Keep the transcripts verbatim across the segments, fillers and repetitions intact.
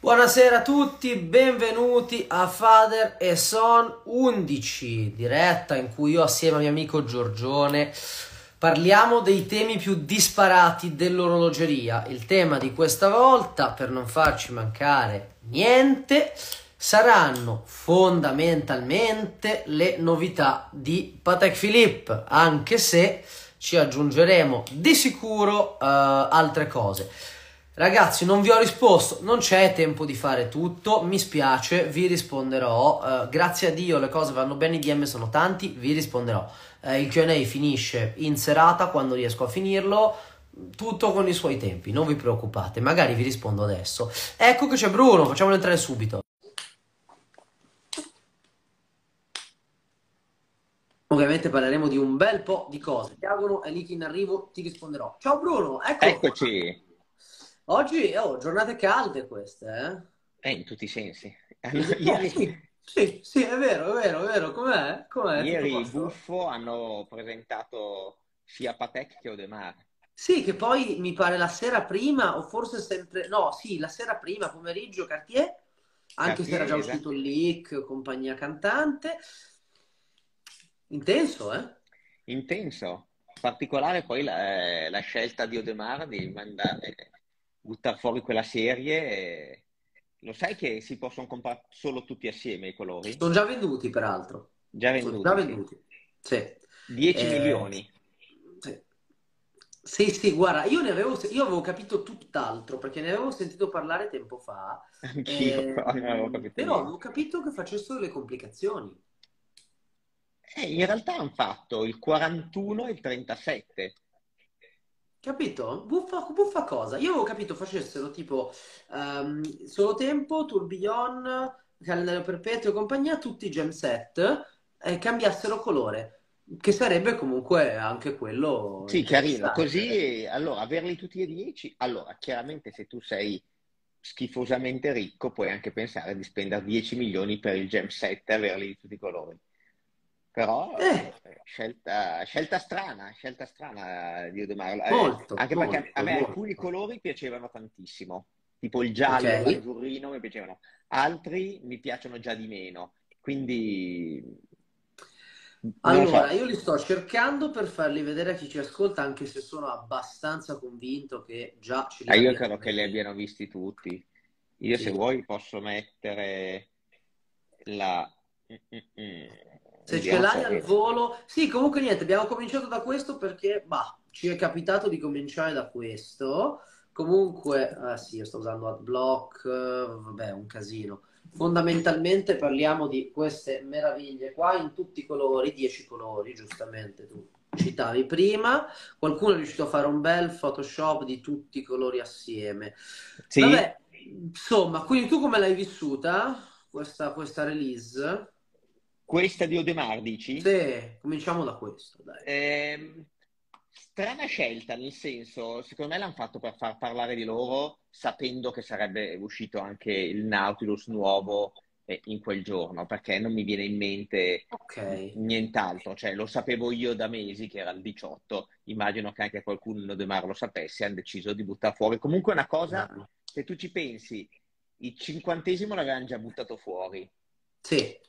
Buonasera a tutti, benvenuti a Father e Son undici, diretta in cui io assieme al mio amico Giorgione parliamo dei temi più disparati dell'orologeria. Il tema di questa volta, per non farci mancare niente, saranno fondamentalmente le novità di Patek Philippe, anche se ci aggiungeremo di sicuro uh, altre cose. Ragazzi, non vi ho risposto, non c'è tempo di fare tutto, mi spiace, vi risponderò, eh, grazie a Dio le cose vanno bene, i D M sono tanti, vi risponderò. Eh, il Q and A finisce in serata quando riesco a finirlo, tutto con i suoi tempi, non vi preoccupate, magari vi rispondo adesso. Ecco che c'è Bruno, facciamolo entrare subito. Ovviamente parleremo di un bel po' di cose, Diagono è lì che in arrivo, ti risponderò. Ciao Bruno, eccolo. Eccoci. Oggi, oh, giornate calde queste, eh? Eh, in tutti i sensi. Allora, ieri... sì, sì, sì, è vero, è vero, è vero. Com'è? Com'è? Ieri i Buffo hanno presentato sia Patek che Audemars. Sì, che poi mi pare la sera prima, o forse sempre... No, sì, la sera prima, pomeriggio, Cartier. Anche Cartier, se era già uscito il leak, compagnia cantante. Intenso, eh? Intenso. In particolare poi la, la scelta di Audemars di mandare... buttare fuori quella serie e... lo sai che si possono comprare solo tutti assieme i colori? Sono già venduti peraltro. Già venduti? Sono già venduti, sì. dieci eh... milioni. Sì. sì, sì, guarda, io ne avevo, io avevo capito tutt'altro perché ne avevo sentito parlare tempo fa. Anch'io, eh... però, non avevo capito però avevo capito che facessero le complicazioni. Eh, in realtà hanno fatto il quarantuno e il trentasette. Capito? Buffa, buffa cosa? Io avevo capito facessero tipo um, Solo Tempo, Tourbillon, Calendario Perpetuo e compagnia, tutti i gem set e eh, cambiassero colore, che sarebbe comunque anche quello. Sì, carino. Così, allora, averli tutti e dieci. Allora, chiaramente se tu sei schifosamente ricco puoi anche pensare di spendere dieci milioni per il gem set e averli di tutti i colori. Però eh. scelta, scelta strana, scelta strana di Audemars. Molto, eh, anche molto, perché a me molto. alcuni colori piacevano tantissimo, tipo il giallo, okay. l'azzurrino mi piacevano, altri mi piacciono già di meno, quindi... Allora, so. io li sto cercando per farli vedere a chi ci ascolta, anche se sono abbastanza convinto che già ce li abbiano. Ah, io credo che li abbiano visti tutti. Io sì. se vuoi posso mettere la... Se ce l'hai al volo... Sì, comunque niente, abbiamo cominciato da questo perché, bah, ci è capitato di cominciare da questo. Comunque, ah sì, io sto usando Adblock, vabbè, un casino. Fondamentalmente parliamo di queste meraviglie qua in tutti i colori, dieci colori, giustamente tu citavi prima. Qualcuno è riuscito a fare un bel Photoshop di tutti i colori assieme. Sì. Vabbè, insomma, quindi tu come l'hai vissuta questa, questa release? Questa di Audemars, dici? Sì, cominciamo da questo, dai. Eh, strana scelta, nel senso, secondo me l'hanno fatto per far parlare di loro, sapendo che sarebbe uscito anche il Nautilus nuovo eh, in quel giorno, perché non mi viene in mente okay. nient'altro. Cioè, lo sapevo io da mesi, che era il diciotto, immagino che anche qualcuno in Audemars lo sapesse, hanno deciso di buttare fuori. Comunque è una cosa, no. se tu ci pensi, il cinquantesimo l'avevano già buttato fuori. Sì.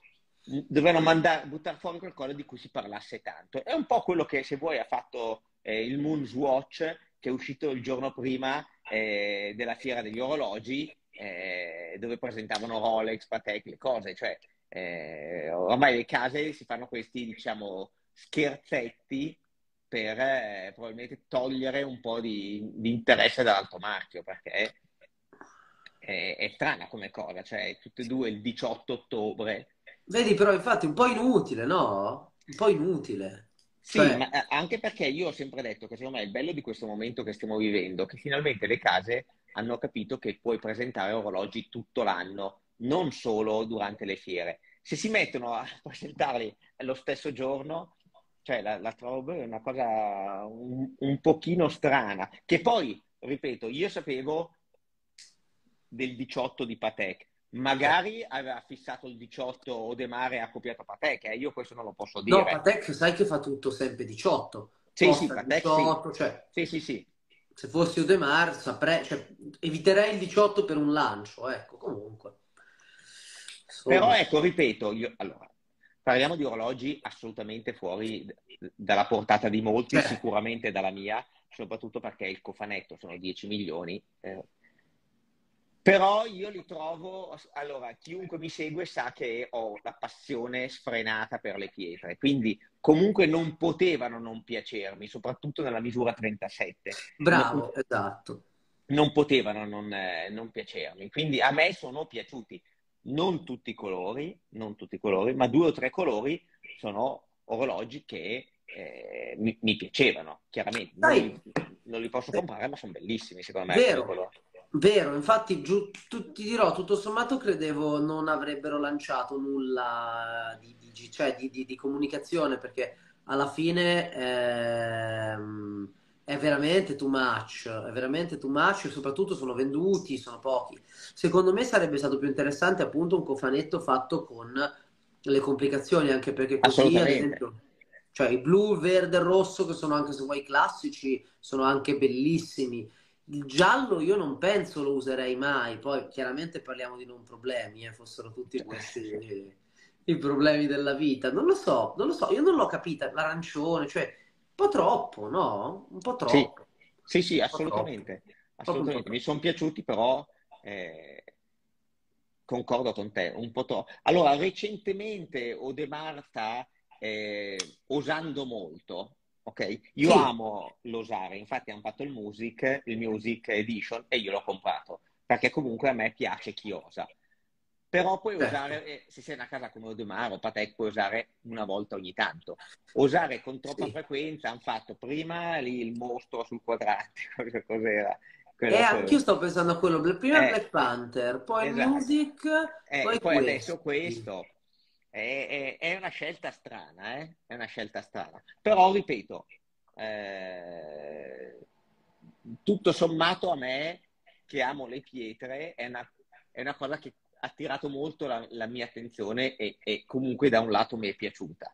Dovevano mandare, buttare fuori qualcosa di cui si parlasse tanto. È un po' quello che, se vuoi, ha fatto eh, il Moonwatch, che è uscito il giorno prima eh, della fiera degli orologi, eh, dove presentavano Rolex, Patek, le cose. Cioè, eh, ormai le case si fanno questi, diciamo, scherzetti per eh, probabilmente togliere un po' di, di interesse dall'altro marchio, perché è, è strana come cosa. Cioè, tutte e due il diciotto ottobre. Vedi, però, infatti, un po' inutile, no? Un po' inutile. Sì, cioè... ma anche perché io ho sempre detto che, secondo me, il bello di questo momento che stiamo vivendo, che finalmente le case hanno capito che puoi presentare orologi tutto l'anno, non solo durante le fiere. Se si mettono a presentarli lo stesso giorno, cioè, la, la trovo una cosa un, un pochino strana. Che poi, ripeto, io sapevo del diciotto di Patek. Magari aveva fissato il diciotto Audemars e ha copiato Patek, eh? Io questo non lo posso dire. No, Patek sai che fa tutto sempre diciotto. Sì, sì, Patek, diciotto, sì. Cioè... sì, sì, sì. se fossi Audemars saprei, cioè, eviterei il diciotto per un lancio, ecco, comunque. Insomma. Però ecco, ripeto, io, allora, parliamo di orologi assolutamente fuori dalla portata di molti, eh. sicuramente dalla mia, soprattutto perché il cofanetto sono dieci milioni, eh. Però io li trovo, allora, chiunque mi segue sa che ho la passione sfrenata per le pietre, quindi comunque non potevano non piacermi, soprattutto nella misura trentasette. Bravo, non, esatto. Non potevano non, eh, non piacermi, quindi a me sono piaciuti non tutti i colori, non tutti i colori, ma due o tre colori sono orologi che eh, mi, mi piacevano, chiaramente. Non li, non li posso comprare, ma sono bellissimi, secondo me. Vero. Vero, infatti giù, tu, ti dirò, tutto sommato credevo non avrebbero lanciato nulla di, di, cioè di, di, di comunicazione, perché alla fine ehm, è veramente too much, è veramente too much e soprattutto sono venduti, sono pochi. Secondo me sarebbe stato più interessante appunto un cofanetto fatto con le complicazioni, anche perché così ad esempio... Cioè il blu, il verde, il rosso, che sono anche se vuoi classici, sono anche bellissimi. Il giallo io non penso lo userei mai, poi chiaramente parliamo di non problemi, eh, fossero tutti questi i problemi della vita. Non lo so, non lo so, io non l'ho capita, l'arancione, cioè un po' troppo, no? Un po' troppo. Sì, sì, sì, assolutamente, assolutamente. Mi sono piaciuti però, eh, concordo con te, un po' troppo. Allora, recentemente Audemars sta eh, osando molto. Okay. Io sì. amo l'osare, infatti hanno fatto il music, il music edition e io l'ho comprato, perché comunque a me piace chi osa. Però puoi certo. osare, eh, se sei in una casa come Audemars o Patek, puoi osare una volta ogni tanto. Osare con troppa sì. frequenza, hanno fatto prima lì il mostro sul quadrante, cos'era? E anche io sto pensando a quello, prima eh, Black Panther, poi esatto. il music, eh, poi, poi adesso questo. Sì. È, è, è una scelta strana, eh? È una scelta strana. Però, ripeto, eh, tutto sommato a me, che amo le pietre, è una, è una cosa che ha attirato molto la, la mia attenzione e, e comunque da un lato mi è piaciuta.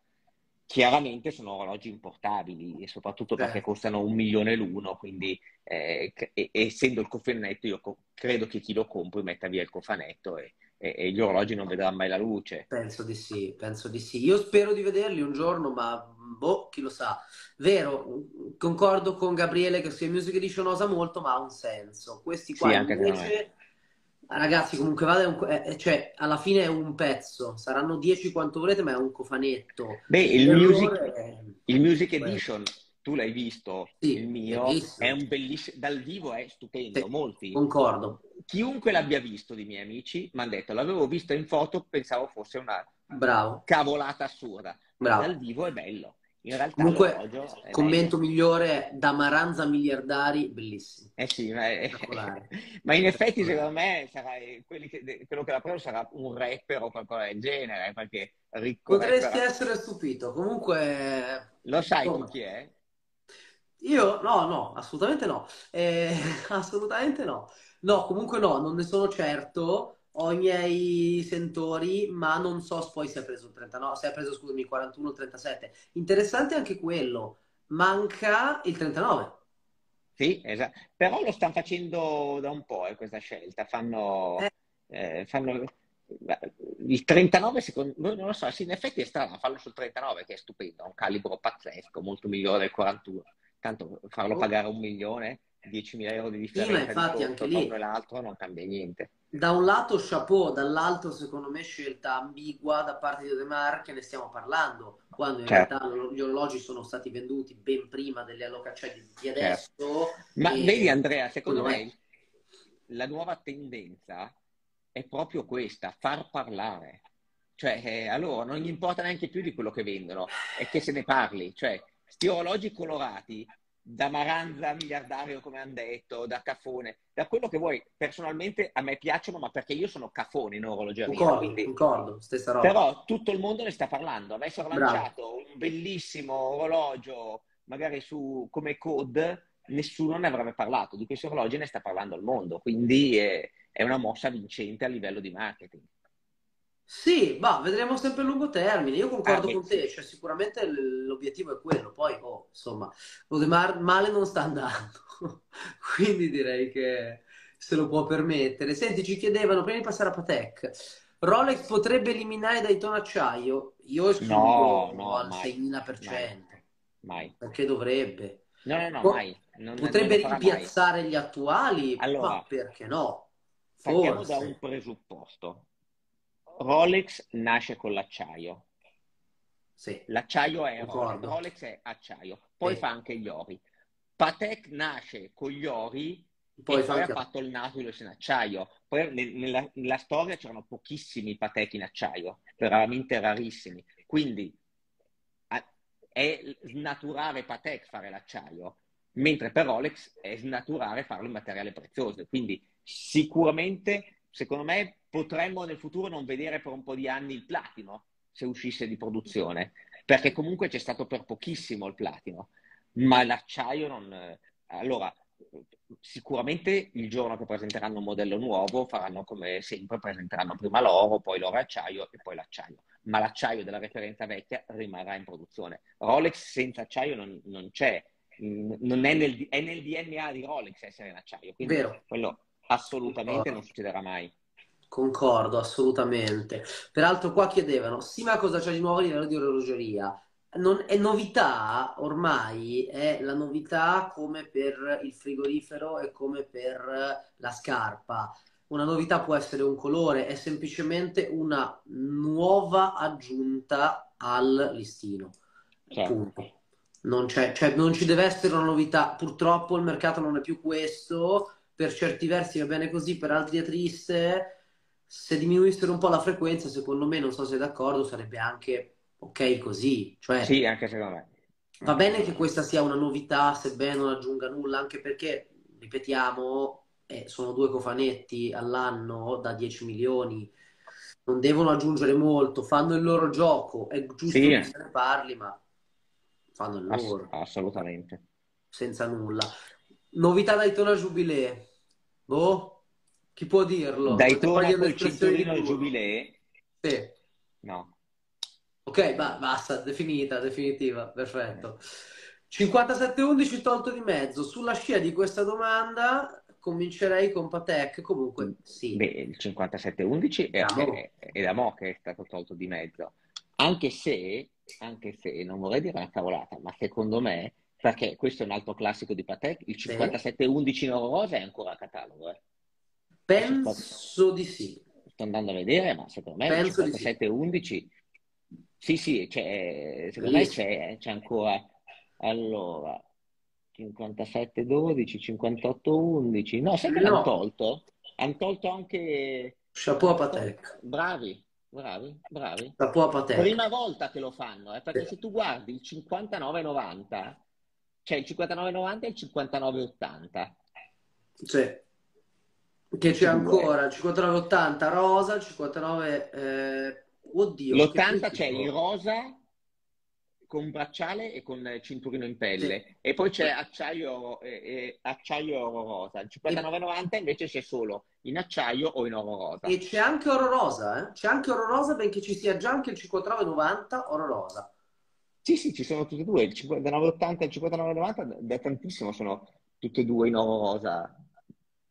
Chiaramente sono orologi importabili, e soprattutto perché costano un milione l'uno, quindi eh, e, essendo il cofanetto, io credo che chi lo compri metta via il cofanetto e e gli orologi non vedranno mai la luce. Penso di sì, penso di sì. Io spero di vederli un giorno, ma boh, chi lo sa. Vero, concordo con Gabriele che se Music Edition osa molto, ma ha un senso. Questi qua sì, invece, ragazzi, comunque vada, un... eh, cioè, alla fine è un pezzo, saranno dieci quanto volete, ma è un cofanetto. Beh, il, il, music... È... il Music Edition, tu l'hai visto, sì, il mio, è un bellissimo, dal vivo è stupendo, sì, molti. Concordo. Chiunque l'abbia visto dei miei amici mi hanno detto, l'avevo visto in foto, pensavo fosse una Bravo. cavolata assurda. Bravo. Dal vivo è bello. In realtà comunque, commento bello. migliore da Maranza Miliardari, bellissimo. Eh sì, ma, è... ma in effetti secondo me sarà quelli che, quello che la prendo sarà un rapper o qualcosa del genere, qualche ricco Potresti rapper. essere stupito, comunque... Lo sai con chi è? Io? No, no, assolutamente no. Eh, assolutamente no. No, comunque no, non ne sono certo, ho i miei sentori, ma non so poi se ha preso il trentanove, se ha preso, scusami, il quarantuno o il trentasette. Interessante anche quello, manca il trentanove. Sì, esatto, però lo stanno facendo da un po', eh, questa scelta, fanno, eh. Eh, fanno il trentanove, secondo me, non lo so, sì, in effetti è strano, farlo sul trentanove, che è stupendo, ha un calibro pazzesco, molto migliore del quarantuno, tanto farlo oh. pagare un milione... diecimila euro di differenza, sì, infatti, di costo, anche lì. Uno e l'altro non cambia niente. Da un lato chapeau, dall'altro secondo me scelta ambigua da parte di Audemars, che ne stiamo parlando, quando in certo. realtà gli orologi sono stati venduti ben prima delle allocazioni di adesso. Certo. Ma e... vedi Andrea, secondo me è... la nuova tendenza è proprio questa, far parlare. Cioè, eh, allora, non gli importa neanche più di quello che vendono, è che se ne parli. Cioè, sti orologi colorati da Maranza Miliardario, come hanno detto, da Cafone, da quello che vuoi, personalmente a me piacciono, ma perché io sono Cafone in orologeria. Concordo, stessa roba. Però tutto il mondo ne sta parlando. Avessero lanciato Bravo. un bellissimo orologio, magari su come code, nessuno ne avrebbe parlato. Di questi orologi ne sta parlando il mondo, quindi è, è una mossa vincente a livello di marketing. Sì, ma vedremo sempre a lungo termine. Io concordo eh, con te, cioè, sicuramente l'obiettivo è quello. Poi, oh, insomma, Audemars male non sta andando, quindi direi che se lo può permettere. Senti, ci chiedevano, prima di passare a Patek, Rolex potrebbe eliminare Daytona acciaio? Io escludo no, no, al seimila per cento. Mai, mai. Perché dovrebbe? No, no, no, po mai. Non, potrebbe non rimpiazzare mai. Gli attuali? Allora, ma perché no? Partiamo da un presupposto. Rolex nasce con l'acciaio. Sì. L'acciaio è Rolex. Rolex è acciaio. Poi sì. fa anche gli ori. Patek nasce con gli ori. Poi, poi ha fatto il Nautilus in acciaio. Poi nella, nella storia c'erano pochissimi Patek in acciaio, veramente rarissimi. Quindi a, è snaturare Patek fare l'acciaio, mentre per Rolex è snaturare farlo in materiale prezioso. Quindi sicuramente, secondo me, potremmo nel futuro non vedere per un po' di anni il platino, se uscisse di produzione, perché comunque c'è stato per pochissimo il platino, ma l'acciaio non... Allora... sicuramente il giorno che presenteranno un modello nuovo faranno come sempre, presenteranno prima l'oro, poi l'oro acciaio e poi l'acciaio, ma l'acciaio della referenza vecchia rimarrà in produzione. Rolex senza acciaio non, non c'è, non è nel, è nel D N A di Rolex essere in acciaio, quindi Vero. quello assolutamente Concordo. non succederà mai. Concordo, assolutamente. Peraltro qua chiedevano, sì, ma cosa c'è di nuovo a livello di orologeria? Non, è novità ormai, è la novità come per il frigorifero e come per la scarpa. Una novità può essere un colore, è semplicemente una nuova aggiunta al listino. Certo. Punto. Non c'è, cioè non ci deve essere una novità. Purtroppo il mercato non è più questo, per certi versi va bene così, per altri è triste. Se diminuissero un po' la frequenza, secondo me, non so se sei d'accordo, sarebbe anche... ok così, cioè sì, anche secondo me. Va bene che questa sia una novità, sebbene non aggiunga nulla, anche perché, ripetiamo, eh, sono due cofanetti all'anno da dieci milioni, non devono aggiungere molto, fanno il loro gioco, è giusto sì. che se ne parli, ma fanno il loro. Ass assolutamente. Senza nulla. Novità Daytona Jubilee, boh, chi può dirlo? Daytona col cinturino Jubilee? Sì. No. Ok, ma basta, definita, definitiva, perfetto. cinquantasette undici tolto di mezzo. Sulla scia di questa domanda comincerei con Patek, comunque sì. Beh, il cinquantasette undici è, è, è da mo' che è stato tolto di mezzo. Anche se, anche se, non vorrei dire una cavolata, ma secondo me, perché questo è un altro classico di Patek, il cinquantasette undici in oro rosa è ancora a catalogo. Eh. Penso di sì. Sto andando a vedere, ma secondo me Penso il cinquantasette undici... Sì, sì, c'è, secondo me c'è ancora. Allora, cinquantasette dodici, cinquantotto undici. No, sai che no. hanno tolto? Hanno tolto anche... Chapeau a Patek. Bravi, bravi, bravi. Chapeau a Patek. Prima volta che lo fanno, eh, perché sì. se tu guardi il cinquantanove novanta, c'è il cinquantanove novanta e il cinquantanove ottanta. Sì. Che c'è ancora il cinquantanove ottanta rosa, il cinquantanove... Eh... Oddio, l'ottanta c'è in rosa con bracciale e con cinturino in pelle, sì. e poi c'è acciaio, eh, acciaio oro rosa. Il cinquantanove novanta invece c'è solo in acciaio o in oro rosa. E c'è anche oro rosa, eh? C'è anche oro rosa, benché ci sia già anche il cinquantanove novanta oro rosa. Sì, sì, ci sono tutti e due, il cinquantanove ottanta e il cinquantanove novanta, da tantissimo sono tutti e due in oro rosa.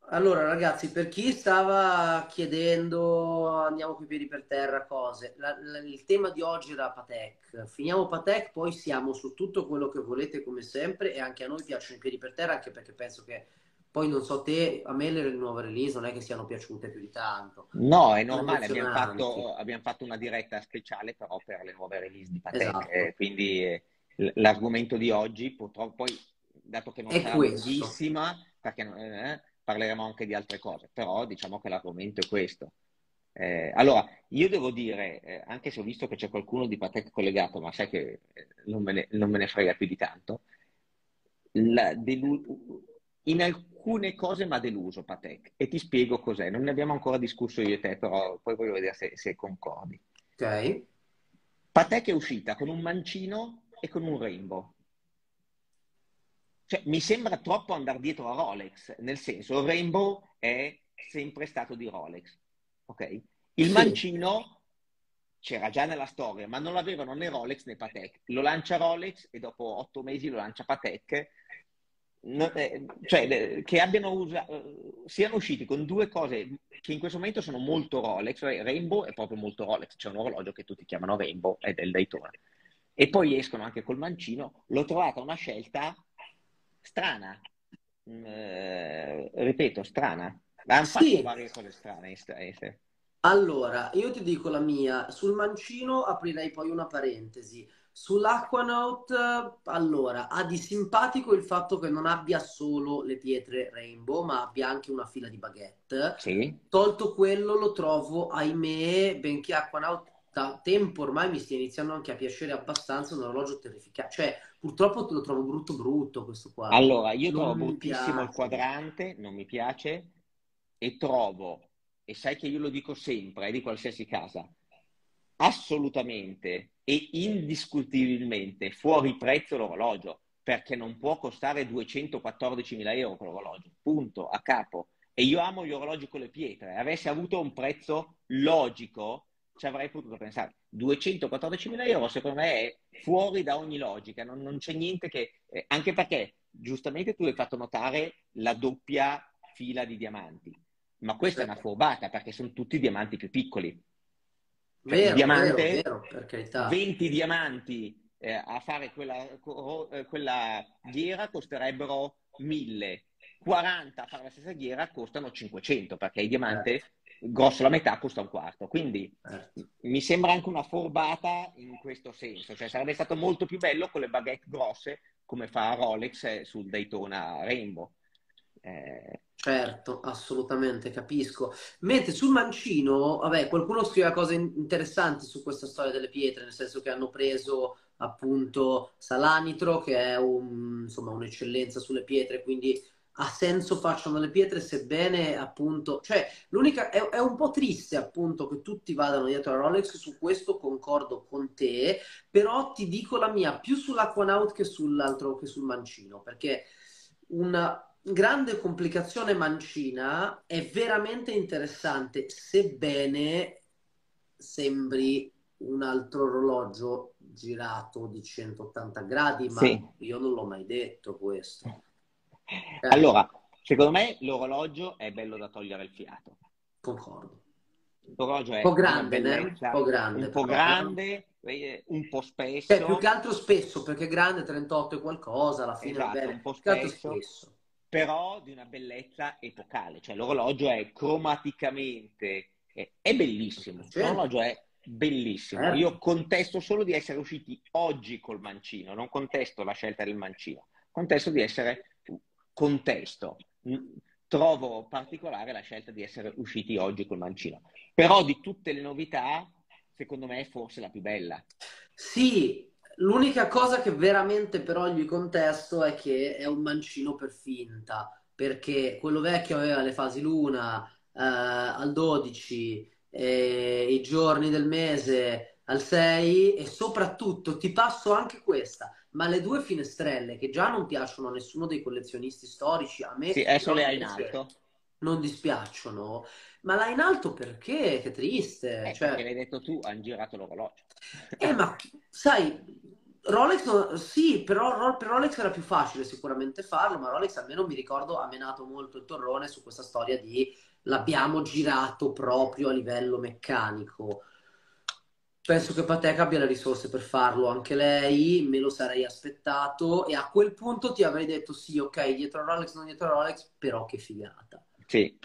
Allora ragazzi, per chi stava chiedendo, andiamo coi piedi per terra, cose, la, la, il tema di oggi era Patek, finiamo Patek, poi siamo su tutto quello che volete come sempre, e anche a noi piacciono i piedi per terra, anche perché penso che, poi non so te, a me le nuove release non è che siano piaciute più di tanto. No, è normale, abbiamo fatto, abbiamo fatto una diretta speciale però per le nuove release di Patek, esatto. eh, quindi eh, l'argomento di oggi purtroppo poi, dato che non è sarà lunghissima, perché eh, parleremo anche di altre cose, però diciamo che l'argomento è questo. Eh, allora, io devo dire, eh, anche se ho visto che c'è qualcuno di Patek collegato, ma sai che non me ne, non me ne frega più di tanto, la, in alcune cose mi ha deluso Patek, e ti spiego cos'è. Non ne abbiamo ancora discusso io e te, però poi voglio vedere se, se concordi. Ok. Patek è uscita con un mancino e con un rainbow. Cioè, mi sembra troppo andare dietro a Rolex, nel senso, il rainbow è sempre stato di Rolex, ok? Il mancino c'era già nella storia, ma non l'avevano né Rolex né Patek. Lo lancia Rolex e dopo otto mesi lo lancia Patek. No, eh, cioè, eh, che abbiano usato, siano usciti con due cose che in questo momento sono molto Rolex. Rainbow è proprio molto Rolex, c'è un orologio che tutti chiamano Rainbow, è del Daytona, e poi escono anche col mancino. L'ho trovata una scelta strana, eh, ripeto, strana. Hanno fatto sì. varie cose strane. Allora, io ti dico la mia. Sul mancino aprirei poi una parentesi. Sull'Aquanaut, allora, ha di simpatico il fatto che non abbia solo le pietre Rainbow, ma abbia anche una fila di baguette. Sì. Tolto quello, lo trovo, ahimè, benché Aquanaut da tempo ormai mi stia iniziando anche a piacere abbastanza, un orologio terrificante. Cioè, purtroppo te lo trovo brutto brutto questo qua. Allora, io non trovo bruttissimo il quadrante, non mi piace, e trovo, e sai che io lo dico sempre, di qualsiasi casa, assolutamente e indiscutibilmente fuori prezzo l'orologio, perché non può costare duecentoquattordicimila euro quell'orologio, punto, a capo. E io amo gli orologi con le pietre. Avesse avuto un prezzo logico ci avrei potuto pensare. Duecentoquattordicimila euro secondo me è fuori da ogni logica, non, non c'è niente che, eh, anche perché giustamente tu hai fatto notare la doppia fila di diamanti, ma questa è una furbata perché sono tutti diamanti più piccoli. Vero, diamante, vero, vero, per carità. venti diamanti eh, a fare quella, quella ghiera costerebbero mille, quaranta a fare la stessa ghiera costano cinquecento, perché il diamante eh. grosso la metà costa un quarto, quindi eh. mi sembra anche una furbata in questo senso. Cioè, sarebbe stato molto più bello con le baguette grosse come fa Rolex sul Daytona Rainbow. Eh... Certo, assolutamente, capisco. Mentre sul mancino, vabbè, qualcuno scrive cose interessanti su questa storia delle pietre, nel senso che hanno preso appunto Salanitro, che è un, insomma un'eccellenza sulle pietre, quindi ha senso facciano le pietre, sebbene appunto, cioè l'unica è, è un po' triste appunto che tutti vadano dietro a Rolex. Su questo concordo con te, però ti dico la mia più sull'Aquanaut che sull'altro, che sul mancino, perché una grande complicazione mancina è veramente interessante, sebbene sembri un altro orologio girato di centottanta gradi, ma sì. io non l'ho mai detto questo. Eh. Allora, secondo me l'orologio è bello da togliere il fiato. Concordo. L'orologio è un po' grande, bellezza, un po' grande, un po' grande, un po' spesso. Cioè, più che altro spesso, perché grande trentotto è qualcosa, alla fine esatto, è bello. Un po' spesso. spesso. Però di una bellezza epocale, cioè l'orologio è cromaticamente, è bellissimo, l'orologio è bellissimo. Io contesto solo di essere usciti oggi col mancino, non contesto la scelta del mancino, contesto di essere, contesto, trovo particolare la scelta di essere usciti oggi col mancino, però di tutte le novità, secondo me è forse la più bella. Sì. L'unica cosa che veramente però gli contesto è che è un mancino per finta, perché quello vecchio aveva le fasi luna eh, al dodici, eh, i giorni del mese al sei, e soprattutto ti passo anche questa, ma le due finestrelle che già non piacciono a nessuno dei collezionisti storici, a me sì, adesso le hai in alto, non dispiacciono, ma là in alto perché? Che triste. Eh, cioè... Perché l'hai detto tu, hanno girato l'orologio. Eh, ma sai, Rolex sì, però per Rolex era più facile sicuramente farlo, ma Rolex almeno mi ricordo ha menato molto il torrone su questa storia di l'abbiamo girato proprio a livello meccanico. Penso che Patek abbia le risorse per farlo, anche lei, me lo sarei aspettato, e a quel punto ti avrei detto sì, ok, dietro a Rolex, non dietro a Rolex, però che figata. Sì.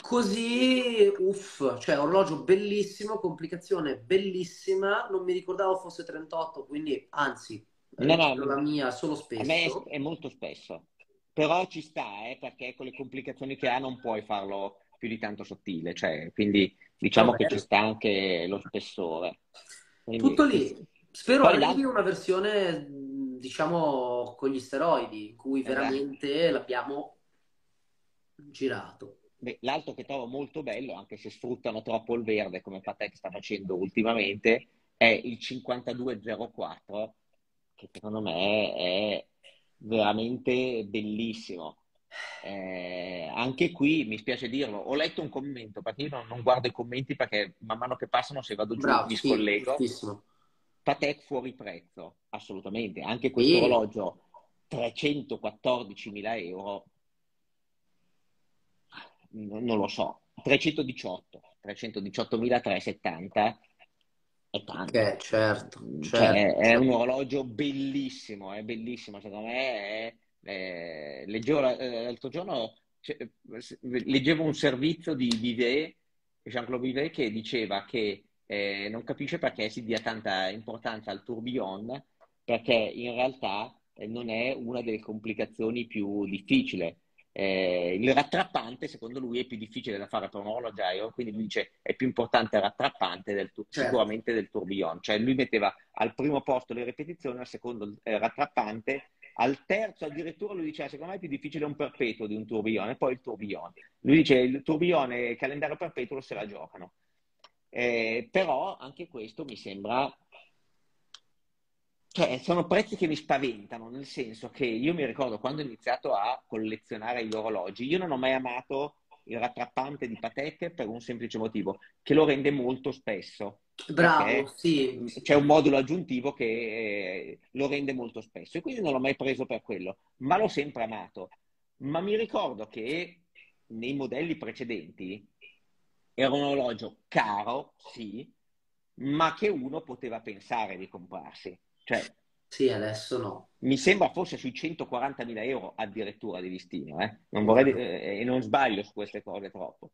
Così, uff, cioè orologio bellissimo, complicazione bellissima, non mi ricordavo fosse trentotto, quindi anzi, no, no, la mia solo spesso. A me è molto spesso, però ci sta, eh, perché con le complicazioni che ha non puoi farlo più di tanto sottile, cioè, quindi diciamo vabbè, che ci sta anche lo spessore. Quindi, tutto lì, spero arrivi la... una versione, diciamo, con gli steroidi, in cui veramente esatto. l'abbiamo girato. L'altro che trovo molto bello, anche se sfruttano troppo il verde come Patek sta facendo ultimamente, è il cinquantadue zero quattro, che secondo me è veramente bellissimo. Eh, anche qui mi spiace dirlo, ho letto un commento, perché io non, non guardo i commenti perché man mano che passano, se vado giù mi scollego. Patek fuori prezzo, assolutamente. Anche questo e... orologio trecentoquattordicimila euro, non, non lo so, trecentodiciotto, trecentodiciottomila trecentosettanta è tanto. Eh, certo, certo, cioè, certo. È un orologio bellissimo, è bellissimo, secondo me è... Eh, leggevo l'altro giorno, leggevo un servizio di Vivet, Jean-Claude Vivet, che diceva che eh, non capisce perché si dia tanta importanza al tourbillon, perché in realtà eh, non è una delle complicazioni più difficili. Eh, il rattrappante secondo lui è più difficile da fare per un orologiaio, quindi lui dice è più importante il rattrappante del, certo. sicuramente del tourbillon, cioè lui metteva al primo posto le ripetizioni, al secondo il eh, rattrappante, al terzo addirittura lui diceva secondo me è più difficile un perpetuo di un tourbillon, e poi il tourbillon. Lui dice il tourbillon e il calendario perpetuo se la giocano, eh, però anche questo mi sembra, cioè sono prezzi che mi spaventano, nel senso che io mi ricordo quando ho iniziato a collezionare gli orologi, io non ho mai amato il rattrappante di Patek per un semplice motivo, che lo rende molto spesso. Bravo, sì. C'è un modulo aggiuntivo che lo rende molto spesso e quindi non l'ho mai preso per quello, ma l'ho sempre amato. Ma mi ricordo che nei modelli precedenti era un orologio caro, sì, ma che uno poteva pensare di comprarsi. Cioè, sì, adesso no. Mi sembra fosse sui centoquarantamila euro addirittura di listino, eh? Non vorrei, eh, e non sbaglio su queste cose troppo.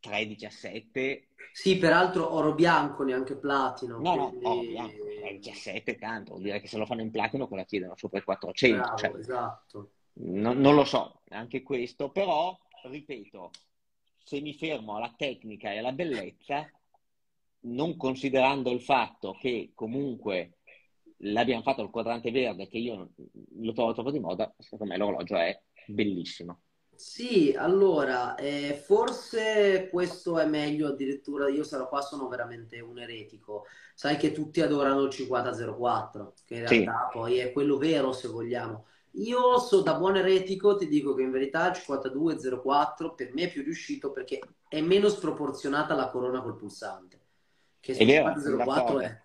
tre virgola diciassette. Sì, peraltro oro bianco, neanche platino. No, no, quindi... oro bianco, tre virgola diciassette tanto, vuol dire che se lo fanno in platino con la chiedono sopra i quattrocento. Bravo, cioè, esatto. No, non lo so, anche questo, però, ripeto, se mi fermo alla tecnica e alla bellezza, non considerando il fatto che comunque l'abbiamo fatto al quadrante verde, che io lo trovo troppo di moda, secondo me l'orologio è bellissimo. Sì, allora, eh, forse questo è meglio addirittura, io sarò qua, sono veramente un eretico. Sai che tutti adorano il cinquanta zero quattro, che in realtà sì. poi è quello vero, se vogliamo. Io so, da buon eretico ti dico che in verità il cinquantadue zero quattro per me è più riuscito perché è meno sproporzionata la corona col pulsante. Che il cinquanta zero quattro è...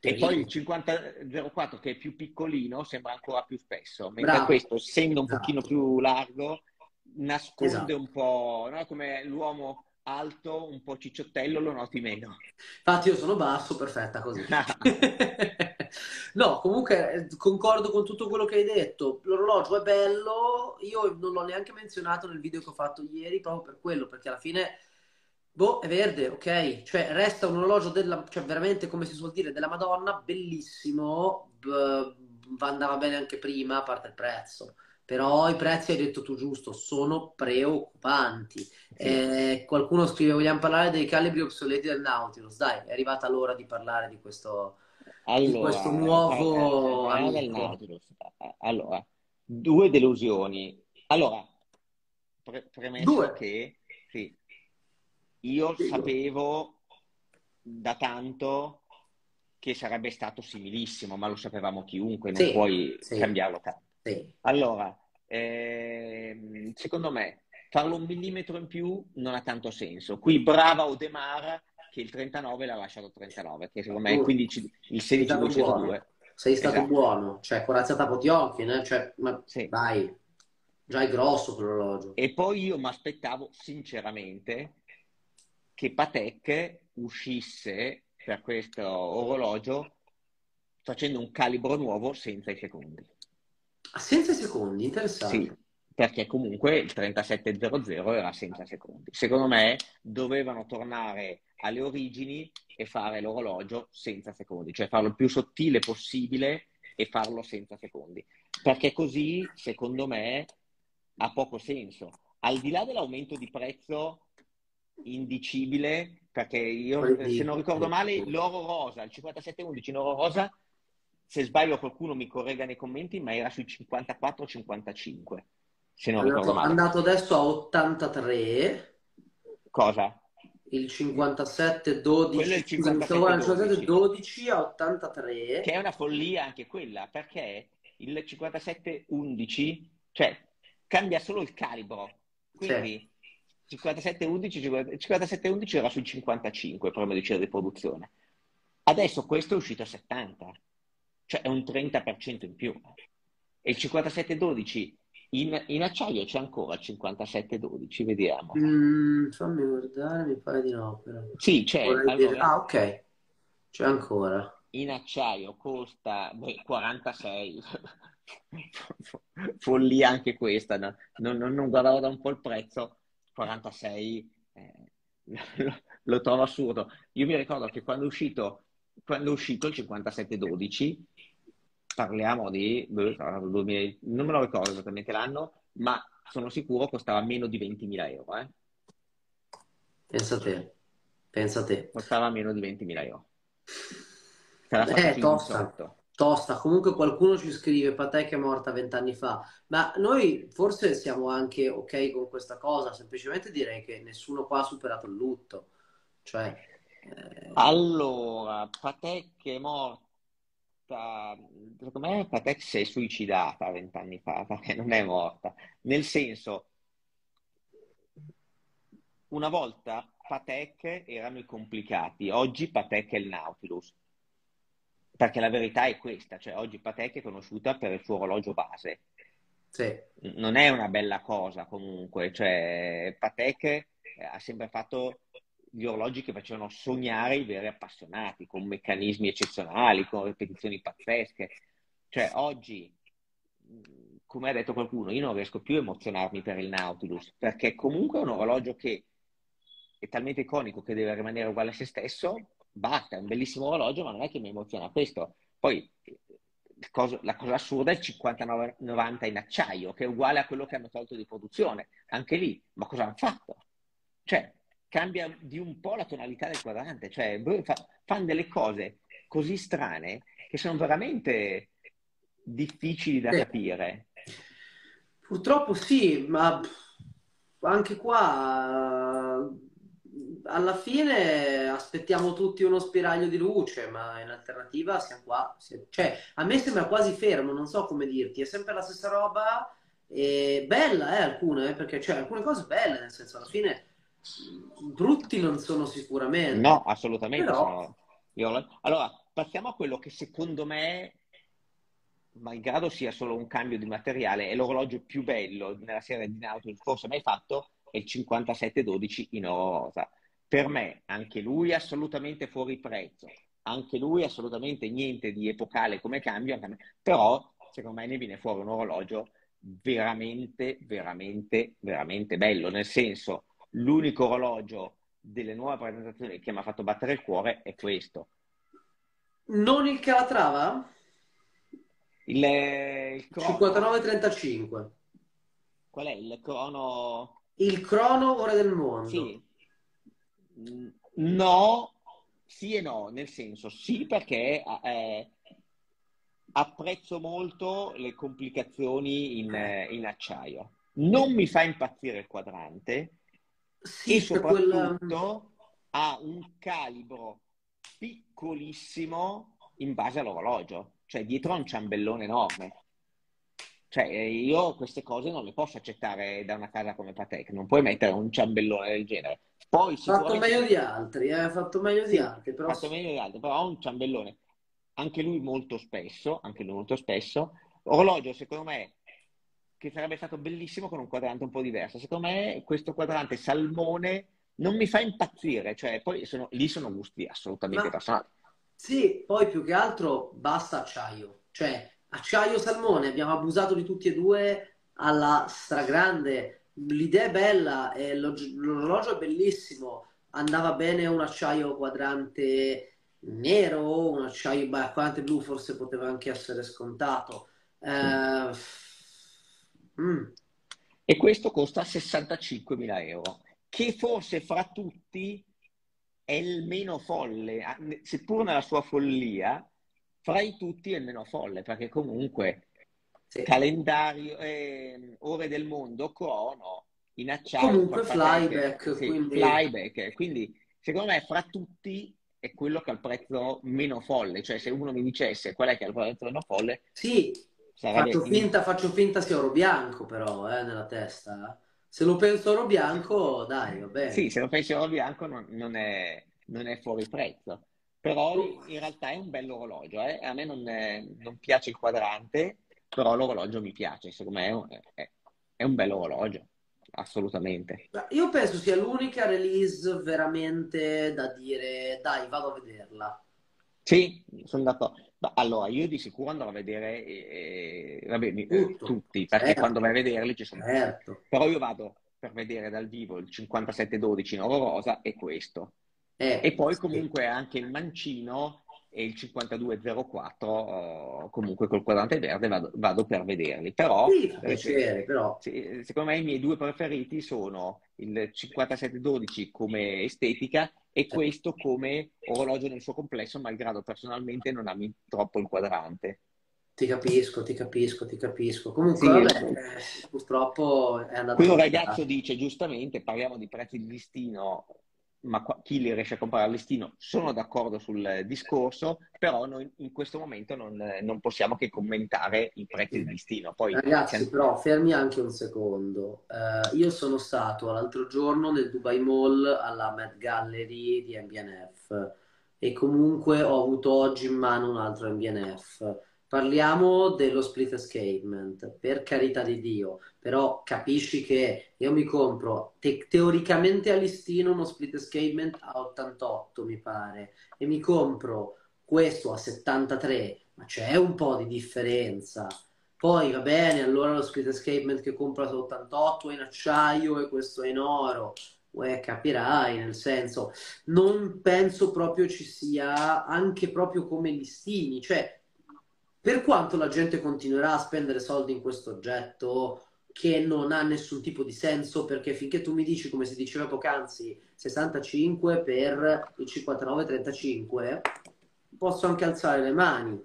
E poi il cinquanta zero quattro che è più piccolino sembra ancora più spesso, mentre Bravo. questo, essendo un esatto. pochino più largo, nasconde esatto. un po', no? Come l'uomo alto, un po' cicciottello, lo noti meno. Infatti io sono basso, perfetta così. No, comunque concordo con tutto quello che hai detto, l'orologio è bello, io non l'ho neanche menzionato nel video che ho fatto ieri proprio per quello, perché alla fine... Boh, è verde, ok, cioè resta un orologio della, cioè veramente come si suol dire della Madonna, bellissimo, andava bene anche prima, a parte il prezzo, però i prezzi, hai detto tu giusto, sono preoccupanti. Sì. Eh, qualcuno scrive vogliamo parlare dei calibri obsoleti del Nautilus, dai, è arrivata l'ora di parlare di questo, allora, di questo nuovo eh, eh, eh, del Nautilus. Allora, due delusioni, allora pre premesso due. che sì. Io sapevo da tanto che sarebbe stato similissimo, ma lo sapevamo chiunque, non sì, puoi sì, cambiarlo tanto. Sì. Allora, ehm, secondo me, farlo un millimetro in più non ha tanto senso. Qui brava Audemars che il trentanove l'ha lasciato trentanove, che secondo me è quindici, il sedici due zero due. Sei stato esatto. buono, cioè corazzata Potiomkin, cioè, ma sì. vai, già è grosso quell'orologio. E poi io mi aspettavo sinceramente... che Patek uscisse per questo orologio facendo un calibro nuovo senza i secondi. Ah, senza i secondi? Interessante. Sì, perché comunque il trentasette zero zero era senza secondi. Secondo me dovevano tornare alle origini e fare l'orologio senza secondi, cioè farlo il più sottile possibile e farlo senza secondi. Perché così, secondo me, ha poco senso. Al di là dell'aumento di prezzo... indicibile, perché io se non ricordo male l'oro rosa, il cinquantasette undici in oro rosa, se sbaglio qualcuno mi corregga nei commenti, ma era sui cinquantaquattro cinquantacinque se non andato, ricordo male. È andato adesso a ottantatré. Cosa? Il cinquantasette dodici. Quello è il cinquantasette dodici a ottantatré. Che è una follia anche quella, perché il cinquantasette undici, cioè cambia solo il calibro, quindi sì. cinquantasette undici era sui cinquantacinque per una decina di produzione, adesso questo è uscito a settanta, cioè è un trenta per cento in più, e il cinquantasette dodici in, in acciaio c'è ancora il cinquantasette dodici, vediamo. Mm, fammi guardare, mi pare di no però. Sì, c'è. Allora, ah, ok, c'è ancora. In acciaio costa beh, quarantasei. Follia anche questa, no? non, non, non guardavo da un po' il prezzo, quarantasei eh, lo, lo trovo assurdo. Io mi ricordo che quando è uscito, quando è uscito il cinquantasette dodici, parliamo di duemila, non me lo ricordo esattamente l'anno, ma sono sicuro costava meno di ventimila euro. Eh? Pensa te, pensa te. Costava meno di ventimila euro. È tosta, tosta. Comunque qualcuno ci scrive: Patek è morta vent'anni fa. Ma noi forse siamo anche ok con questa cosa, semplicemente direi che nessuno qua ha superato il lutto. Cioè, eh... allora, Patek è morta, secondo me Patek si è suicidata vent'anni fa, perché non è morta. Nel senso, una volta Patek erano i complicati, oggi Patek è il Nautilus. Perché la verità è questa, cioè oggi Patek è conosciuta per il suo orologio base. Sì. Non è una bella cosa comunque, cioè Patek ha sempre fatto gli orologi che facevano sognare i veri appassionati, con meccanismi eccezionali, con ripetizioni pazzesche. Cioè oggi, come ha detto qualcuno, io non riesco più a emozionarmi per il Nautilus, perché comunque è un orologio che è talmente iconico che deve rimanere uguale a se stesso. Basta, è un bellissimo orologio, ma non è che mi emoziona questo. Poi la cosa assurda è il cinquantanove novanta in acciaio, che è uguale a quello che hanno tolto di produzione. Anche lì, ma cosa hanno fatto? Cioè, cambia di un po' la tonalità del quadrante. Cioè, fanno delle cose così strane che sono veramente difficili da capire. Purtroppo sì, ma anche qua... alla fine aspettiamo tutti uno spiraglio di luce, ma in alternativa siamo qua. Cioè, a me sembra quasi fermo, non so come dirti, è sempre la stessa roba, e bella, eh, alcune, eh, perché cioè, alcune cose belle, nel senso, alla fine brutti non sono sicuramente. No, assolutamente. Però... sono... Io... Allora, passiamo a quello che secondo me, malgrado sia solo un cambio di materiale, è l'orologio più bello nella serie di Nautilus forse mai fatto, è il cinquantasette dodici in oro rosa. Per me, anche lui assolutamente fuori prezzo, anche lui assolutamente niente di epocale come cambio, però secondo me ne viene fuori un orologio veramente, veramente, veramente bello, nel senso, l'unico orologio delle nuove presentazioni che mi ha fatto battere il cuore è questo. Non il Calatrava? Il, il crono... cinquantanove trentacinque. Qual è il crono? Il crono ora del mondo. Sì. No, sì e no, nel senso sì, perché eh, apprezzo molto le complicazioni in, in acciaio, non mi fa impazzire il quadrante, sì, e soprattutto quella... ha un calibro piccolissimo in base all'orologio, cioè dietro ha un ciambellone enorme. Cioè, io queste cose non le posso accettare da una casa come Patek, non puoi mettere un ciambellone del genere. Poi sicuramente... Fatto meglio di altri, eh? Fatto meglio di altri, però... Fatto meglio di altri, però ha un ciambellone. Anche lui molto spesso, anche lui molto spesso. Orologio, secondo me, che sarebbe stato bellissimo con un quadrante un po' diverso. Secondo me questo quadrante salmone non mi fa impazzire, cioè poi sono... lì sono gusti assolutamente Ma... personali. Sì, poi più che altro basta acciaio, cioè... Acciaio salmone, abbiamo abusato di tutti e due alla stragrande. L'idea è bella, eh, l'orologio è bellissimo, andava bene un acciaio quadrante nero, un acciaio beh, quadrante blu forse poteva anche essere scontato. Eh, mm. E questo costa sessantacinquemila euro, che forse fra tutti è il meno folle, seppur nella sua follia. Fra i tutti è il meno folle, perché comunque sì. Calendario, eh, ore del mondo, crono, in acciaio. Comunque flyback. Sì, quindi... flyback. Quindi secondo me fra tutti è quello che ha il prezzo meno folle. Cioè se uno mi dicesse qual è che ha il prezzo meno folle... Sì, Sarebbe... Faccio finta, faccio finta sia oro bianco però, eh, nella testa. Se lo penso oro bianco, dai, va bene. Sì, se lo pensi oro bianco non, non, è, non è fuori prezzo. Però in realtà è un bell'orologio, eh. A me non, è, non piace il quadrante, però l'orologio mi piace. Secondo me è un, è, è un bell'orologio, assolutamente. Io penso sia l'unica release veramente da dire, dai, vado a vederla. Sì, sono d'accordo. Allora, io di sicuro andrò a vedere eh, vabbè, eh, tutti, perché certo, quando vai a vederli ci sono... Certo. Però io vado per vedere dal vivo il cinquantasette dodici in oro rosa e questo. Eh, e poi comunque sì, anche il mancino e il cinquantadue zero quattro, oh, comunque col quadrante verde vado, vado per vederli. Però, sì, per piacere, se, però. Se, secondo me i miei due preferiti sono il cinquantasette dodici come estetica e questo come orologio nel suo complesso, malgrado personalmente non ami troppo il quadrante. Ti capisco, ti capisco, ti capisco. Comunque, sì, vabbè, eh, purtroppo è andato... Quello ragazzo via. Dice, giustamente, parliamo di prezzi di listino, ma qua, chi li riesce a comprare al listino? Sono d'accordo sul discorso, però noi in questo momento non, non possiamo che commentare i prezzi di listino. Poi, ragazzi, anche... però, fermi anche un secondo. Uh, io sono stato l'altro giorno nel Dubai Mall alla Met Gallery di M B and F e comunque ho avuto oggi in mano un altro M B and F. Parliamo dello split escapement, per carità di Dio, però capisci che io mi compro te teoricamente a listino uno split escapement a ottantotto mi pare e mi compro questo a settantatré, ma c'è un po' di differenza. Poi va bene, allora lo split escapement che compro a ottantotto è in acciaio e questo è in oro. Uè, capirai, nel senso, non penso proprio ci sia anche proprio come listini, cioè... Per quanto la gente continuerà a spendere soldi in questo oggetto che non ha nessun tipo di senso, perché finché tu mi dici, come si diceva poc'anzi, sessantacinque per il cinquantanove trentacinque, posso anche alzare le mani,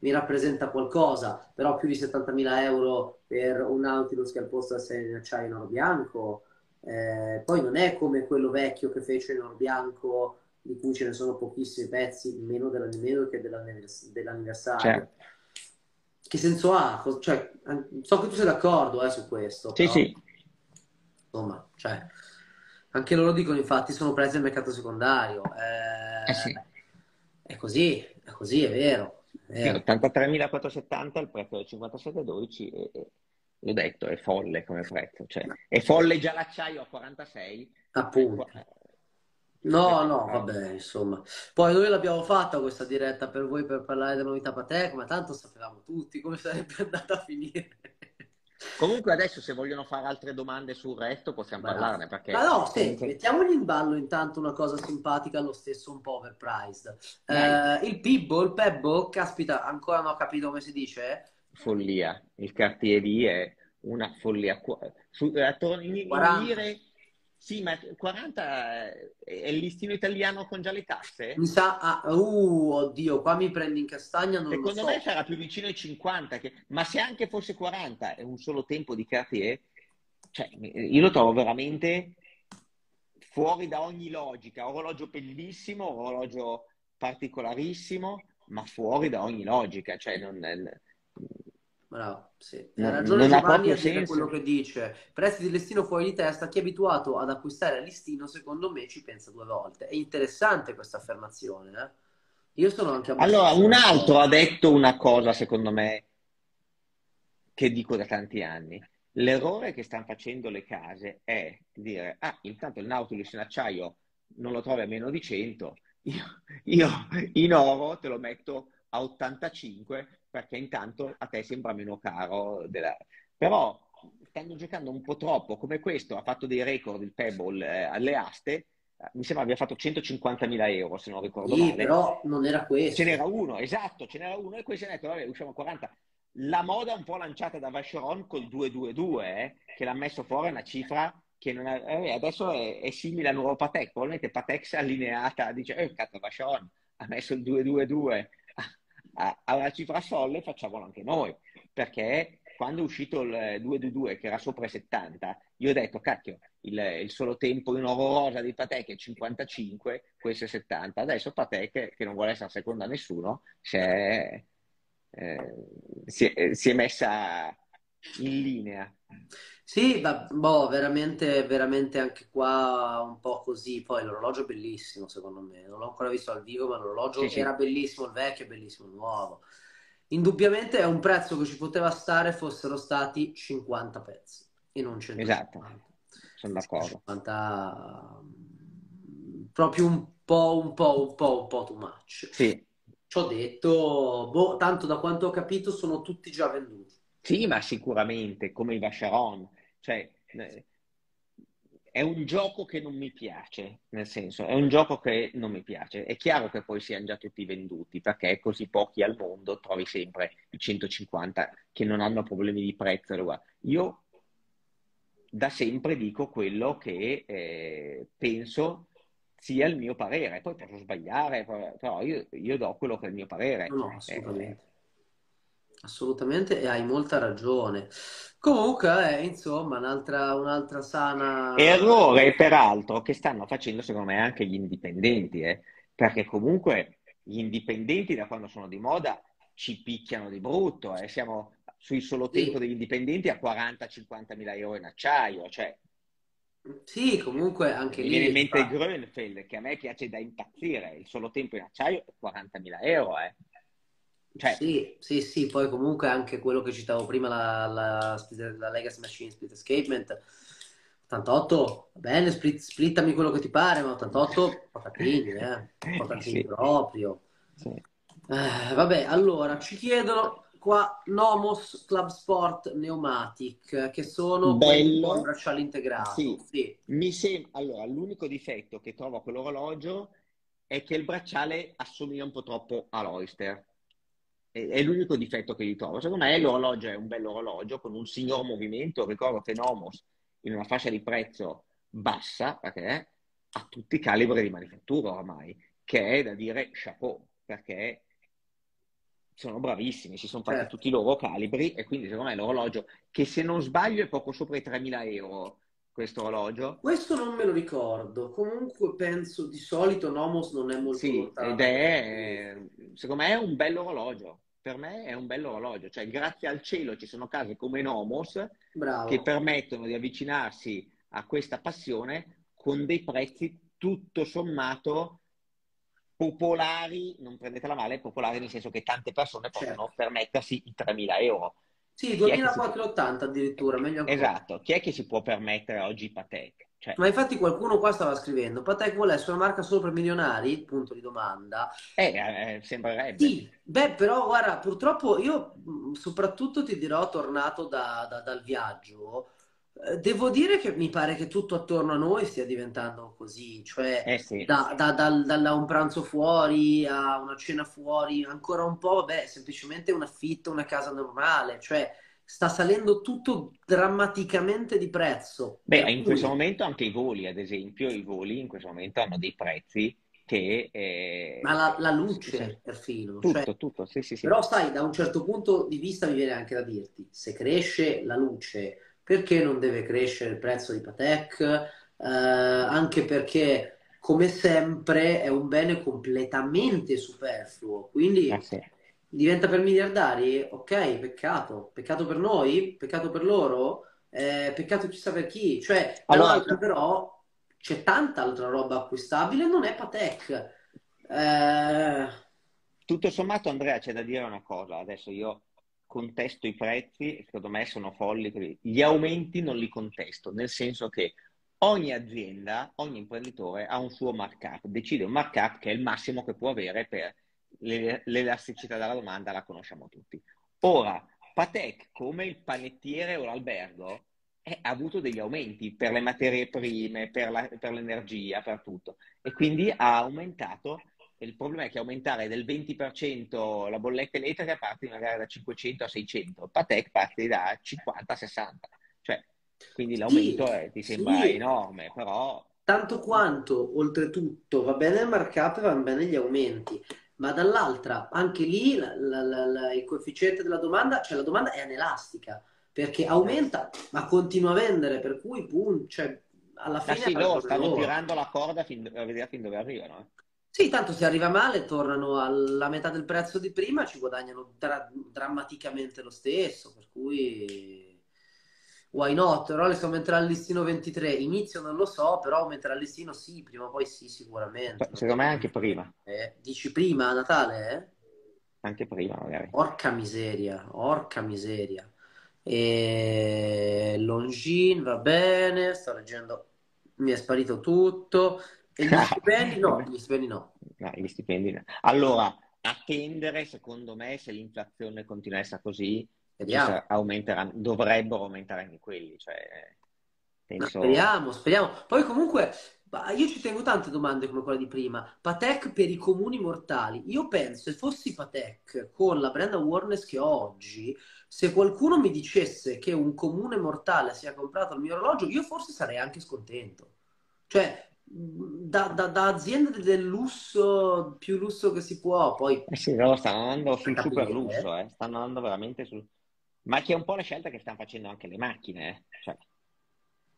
mi rappresenta qualcosa, però più di settantamila euro per un Nautilus che al posto di essere in acciaio in oro bianco, eh, poi non è come quello vecchio che fece in oro bianco, di cui ce ne sono pochissimi pezzi, meno, della, meno che dell'anniversario. Certo. Che senso ha? Cioè, so che tu sei d'accordo eh, su questo. Sì, però... sì. Insomma, cioè, anche loro dicono, infatti, sono prezzi del mercato secondario. Eh, eh sì. È così, è così, è vero. vero. Sì, ottantatremilaquattrocentosettanta il prezzo del cinquantasette dodici, è, è, l'ho detto, è folle come prezzo. Cioè, è folle già l'acciaio a quarantasei. Appunto. E... No, no, vabbè, insomma. Poi noi l'abbiamo fatta questa diretta per voi per parlare della novità Patek, ma tanto sapevamo tutti come sarebbe andata a finire. Comunque adesso se vogliono fare altre domande sul resto possiamo ma parlarne. Perché... Ma no, senti, sì, mettiamoli in ballo intanto una cosa simpatica, lo stesso un po' overpriced. Eh, il Pebble, Pebble, caspita, ancora non ho capito come si dice. Follia, il Cartier lì è una follia. Su, attorno, in, in dire... Sì, ma quaranta è il listino italiano con già le tasse? Mi sa, ah, uh, oddio, qua mi prendi in castagna, non Secondo lo so. Secondo me sarà più vicino ai cinquanta, che, ma se anche fosse quaranta è un solo tempo di Cartier, cioè, io lo trovo veramente fuori da ogni logica. Orologio bellissimo, orologio particolarissimo, ma fuori da ogni logica, cioè non... È, Bravo, sì. Hai ragione Giovanni a dire quello che dice. Prezzi di listino fuori di testa, chi è abituato ad acquistare a listino secondo me ci pensa due volte. È interessante questa affermazione, eh? Io sono anche abbastanza... Allora, un altro ha detto una cosa secondo me che dico da tanti anni. L'errore che stanno facendo le case è dire, ah, intanto il Nautilus in acciaio non lo trovi a meno di cento, io, io in oro te lo metto a ottantacinque perché intanto a te sembra meno caro della... Però stanno giocando un po' troppo, come questo ha fatto dei record il Pebble eh, alle aste, mi sembra abbia fatto centocinquantamila euro se non ricordo sì, male. Però non era questo, ce n'era uno, esatto, ce n'era uno e questo è detto vabbè usciamo a quaranta. La moda un po' lanciata da Vacheron col duecentoventidue eh, che l'ha messo fuori una cifra che non ha... eh, adesso è, è simile al nuovo Patek, probabilmente Patek si è allineata, dice eh cazzo Vacheron ha messo il duecentoventidue a una cifra folle, facciamolo anche noi, perché quando è uscito il duecentoventidue che era sopra i settanta io ho detto cacchio il, il solo tempo in oro rosa di Patek è cinquantacinque, questo è settanta, adesso Patek che non vuole essere seconda a nessuno si è, eh, si, è, si è messa in linea. Sì, ma, boh, veramente, veramente anche qua un po' così. Poi l'orologio è bellissimo, secondo me. Non l'ho ancora visto al vivo, ma l'orologio sì, era sì. bellissimo, il vecchio è bellissimo, il nuovo. Indubbiamente è un prezzo che ci poteva stare fossero stati cinquanta pezzi e non centocinquanta. Esatto, sono d'accordo. cinquanta... Proprio un po', un po', un po', un po' too much. Sì. Ci ho detto, boh, tanto da quanto ho capito sono tutti già venduti. Sì, ma sicuramente, come i Vacheron. Cioè, è un gioco che non mi piace, nel senso, è un gioco che non mi piace. È chiaro che poi siano già tutti venduti, perché così pochi al mondo trovi sempre i centocinquanta che non hanno problemi di prezzo. Io da sempre dico quello che eh, penso sia il mio parere. Poi posso sbagliare, però io, io do quello che è il mio parere. No, assolutamente. Eh, Assolutamente, e hai molta ragione. Comunque, eh, insomma, un'altra un'altra sana... Errore, peraltro, che stanno facendo, secondo me, anche gli indipendenti, eh? Perché comunque gli indipendenti, da quando sono di moda, ci picchiano di brutto. Eh? Siamo sui solo tempo sì. degli indipendenti a quaranta cinquanta mila euro in acciaio. Cioè... Sì, comunque anche mi lì... Mi viene in mente il Grönfeld, che a me piace da impazzire. Il solo tempo in acciaio è quarantamila euro, eh. Cioè. Sì, sì, sì, poi comunque anche quello che citavo prima, la, la, la Legacy Machine Split Escapement, ottantotto, va bene, split, splittami quello che ti pare, ma ottantotto, patatini, eh, patatini sì. proprio. Sì. Eh, vabbè, allora, ci chiedono qua Nomos Club Sport Pneumatic, che sono bello, con bracciale integrato. Sì. Sì. Mi sem- allora, l'unico difetto che trovo a quell'orologio è che il bracciale assomiglia un po' troppo all'Oyster. È l'unico difetto che gli trovo. Secondo me l'orologio è un bello orologio con un signor movimento. Ricordo che Nomos in una fascia di prezzo bassa, perché ha tutti i calibri di manifattura ormai, che è da dire chapeau, perché sono bravissimi, si sono fatti certo. tutti i loro calibri, e quindi secondo me l'orologio, che se non sbaglio è poco sopra i tremila euro, questo orologio. Questo non me lo ricordo, comunque penso di solito Nomos non è molto sì, lontano. Ed è, secondo me è un bello orologio. Per me è un bello orologio, cioè grazie al cielo ci sono case come Nomos Bravo. Che permettono di avvicinarsi a questa passione con dei prezzi tutto sommato popolari, non prendetela male, popolari nel senso che tante persone possono certo. permettersi i tremila euro. Sì, duemilaquattrocentottanta si... addirittura, meglio ancora. Esatto, chi è che si può permettere oggi Patek? Cioè... Ma infatti qualcuno qua stava scrivendo, Patek vuole essere una marca solo per milionari? Punto di domanda. Eh, eh sembrerebbe. Sì, beh, però guarda, purtroppo io soprattutto ti dirò, tornato da, da, dal viaggio, eh, devo dire che mi pare che tutto attorno a noi stia diventando così, cioè eh sì. da, da, dal, da un pranzo fuori a una cena fuori, ancora un po', vabbè, semplicemente un affitto, una casa normale, cioè... Sta salendo tutto drammaticamente di prezzo. Beh, in cui... questo momento anche i voli, ad esempio, i voli in questo momento hanno dei prezzi che... Eh... Ma la, la luce, sì, perfino. Tutto, cioè... tutto, sì, sì, sì. Però sai, da un certo punto di vista mi viene anche da dirti, se cresce la luce, perché non deve crescere il prezzo di Patek? Eh, anche perché, come sempre, è un bene completamente superfluo, quindi... Ah, sì. Diventa per miliardari? Ok, peccato. Peccato per noi? Peccato per loro? Eh, peccato chissà per chi. Cioè, allora, però, c'è tanta altra roba acquistabile, non è Patek. Eh... Tutto sommato, Andrea, c'è da dire una cosa. Adesso io contesto i prezzi, secondo me sono folli. Gli aumenti non li contesto, nel senso che ogni azienda, ogni imprenditore ha un suo markup. Decide un markup che è il massimo che può avere per... L'elasticità della domanda la conosciamo tutti. Ora, Patek, come il panettiere o l'albergo, è, ha avuto degli aumenti per le materie prime, per, la, per l'energia, per tutto. E quindi ha aumentato. Il problema è che aumentare del venti per cento la bolletta elettrica parte magari da cinquecento a seicento. Patek parte da cinquanta a sessanta. Cioè, quindi l'aumento sì, è, ti sembra sì. enorme, però... Tanto quanto, oltretutto, va bene il markup e vanno bene gli aumenti. Ma dall'altra, anche lì la, la, la, il coefficiente della domanda, cioè la domanda è anelastica, perché aumenta, ma continua a vendere, per cui, boom, cioè, alla fine... Sì, loro stanno tirando la corda fin, a vedere fin dove arrivano. Eh. Sì, tanto se arriva male tornano alla metà del prezzo di prima, ci guadagnano dra drammaticamente lo stesso, per cui why not? Rolex aumenterà il listino ventitré, inizio non lo so, però aumenterà il listino sì, prima o poi sì sicuramente. Secondo me anche prima. Eh, dici prima a Natale? Eh? Anche prima magari. Orca miseria, orca miseria. E... Longines va bene, sto leggendo, mi è sparito tutto. E gli stipendi no, gli stipendi no. No, gli stipendi no. Allora, attendere, secondo me, se l'inflazione continuerà così, aumenteranno, dovrebbero aumentare anche quelli. Cioè, penso... Speriamo, speriamo. Poi comunque, io ci tengo tante domande come quella di prima. Patek per i comuni mortali. Io penso, se fossi Patek, con la brand awareness che ho oggi, se qualcuno mi dicesse che un comune mortale si è comprato il mio orologio, io forse sarei anche scontento. Cioè... Da, da, da aziende del lusso, più lusso che si può, poi eh sì, loro stanno andando sul super lusso, eh. Stanno andando veramente sul, ma che è un po' la scelta che stanno facendo anche le macchine, cioè,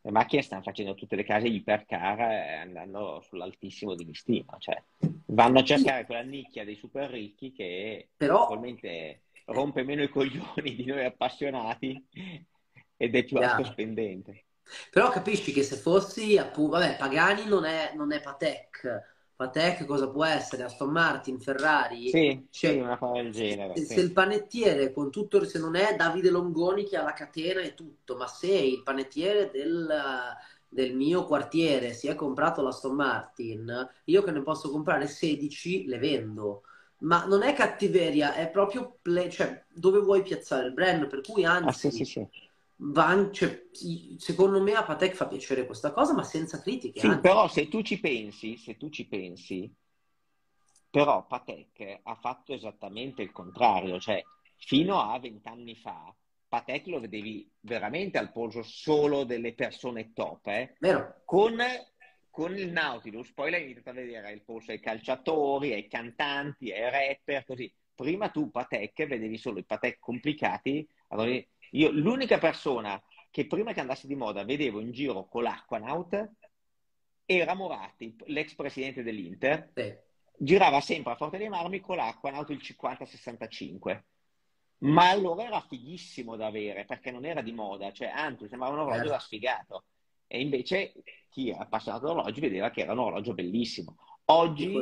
le macchine stanno facendo tutte le case ipercar eh, andando sull'altissimo di stima, cioè vanno a cercare sì. Quella nicchia dei super ricchi che probabilmente Però... rompe meno i coglioni di noi appassionati ed è più alto spendente. Però capisci che se fossi appunto, vabbè, Pagani non è, non è Patek. Patek cosa può essere? Aston Martin, Ferrari? Sì, cioè, sì, una cosa del genere. Se, sì. Se il panettiere con tutto, se non è Davide Longoni che ha la catena e tutto, ma se il panettiere del, del mio quartiere si è comprato l'Aston Martin, io che ne posso comprare sedici le vendo. Ma non è cattiveria, è proprio play, cioè, dove vuoi piazzare il brand, per cui anzi... Ah, sì, sì, sì. Van, cioè, secondo me a Patek fa piacere questa cosa, ma senza critiche. Sì, anche. Però se tu ci pensi, se tu ci pensi, però Patek ha fatto esattamente il contrario. Cioè, fino a vent'anni fa, Patek lo vedevi veramente al polso solo delle persone top. Eh? Vero. Con, con il Nautilus, poi l'hai iniziato a vedere il polso ai calciatori, ai cantanti, ai rapper, così. Prima tu Patek vedevi solo i Patek complicati. Allora, io l'unica persona che prima che andasse di moda vedevo in giro con l'Aquanaut era Moratti, l'ex presidente dell'Inter, sì. Girava sempre a Forte dei Marmi con l'Aquanaut il cinquanta sessantacinque, ma allora era fighissimo da avere perché non era di moda, cioè anzi sembrava un orologio da sfigato, e invece chi era appassionato d'orologi vedeva che era un orologio bellissimo. Oggi,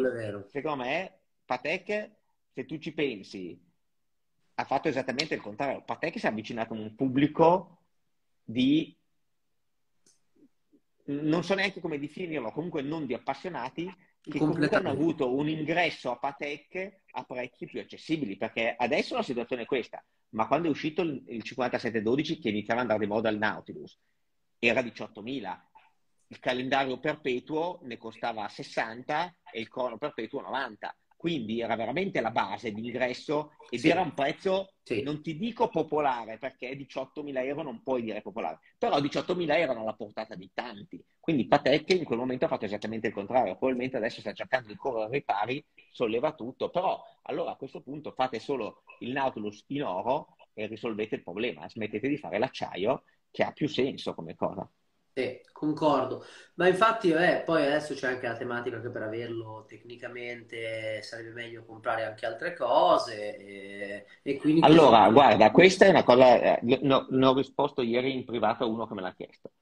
secondo me, Patek, se tu ci pensi, ha fatto esattamente il contrario. Patek si è avvicinato a un pubblico di, non so neanche come definirlo, comunque non di appassionati, che comunque hanno avuto un ingresso a Patek a prezzi più accessibili, perché adesso la situazione è questa, ma quando è uscito il cinquantasette dodici che iniziava ad andare di moda il Nautilus era diciottomila, il calendario perpetuo ne costava sessanta e il crono perpetuo novanta. Quindi era veramente la base di ingresso ed sì. Era un prezzo, sì. Non ti dico popolare, perché diciottomila euro non puoi dire popolare, però diciottomila erano alla portata di tanti. Quindi Patek in quel momento ha fatto esattamente il contrario, probabilmente adesso sta cercando di correre ai ripari, solleva tutto, però allora a questo punto fate solo il Nautilus in oro e risolvete il problema, smettete di fare l'acciaio che ha più senso come cosa. Sì, concordo, ma infatti eh, poi adesso c'è anche la tematica che per averlo tecnicamente sarebbe meglio comprare anche altre cose e, e quindi... Allora, guarda, questa è una cosa, eh, no, ne ho risposto ieri in privato a uno che me l'ha chiesto.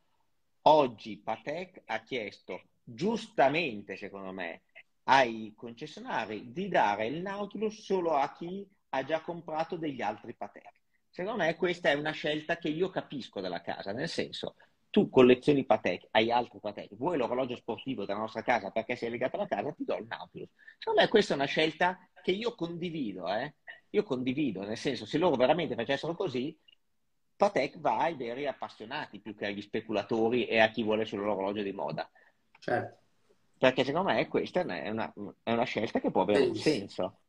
Oggi Patek ha chiesto, giustamente secondo me, ai concessionari di dare il Nautilus solo a chi ha già comprato degli altri Patek. Secondo me questa è una scelta che io capisco dalla casa, nel senso... Tu collezioni Patek, hai altri Patek, vuoi l'orologio sportivo della nostra casa perché sei legato alla casa, ti do il Nautilus. Secondo me questa è una scelta che io condivido, eh? Io condivido, nel senso, se loro veramente facessero così, Patek va ai veri appassionati più che agli speculatori e a chi vuole solo l'orologio di moda. Certo. Perché secondo me questa è una, è una scelta che può avere un senso.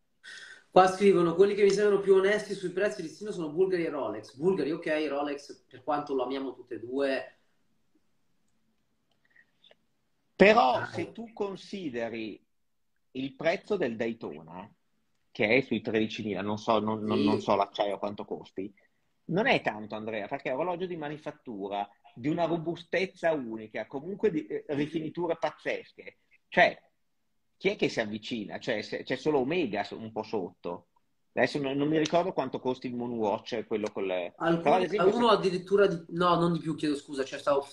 Qua scrivono, quelli che mi sembrano più onesti sui prezzi di listino sono Bulgari e Rolex. Bulgari, ok, Rolex, per quanto lo amiamo tutte e due... Però se tu consideri il prezzo del Daytona, che è sui tredicimila, non so, non, non, non so l'acciaio quanto costi, non è tanto, Andrea, perché è un orologio di manifattura, di una robustezza unica, comunque di rifiniture pazzesche. Cioè, chi è che si avvicina? Cioè, c'è solo Omega un po' sotto. Adesso non, non mi ricordo quanto costi il Moonwatch, quello con le... Alcuni, esempio, uno se... addirittura di... No, non di più, chiedo scusa, cioè stavo...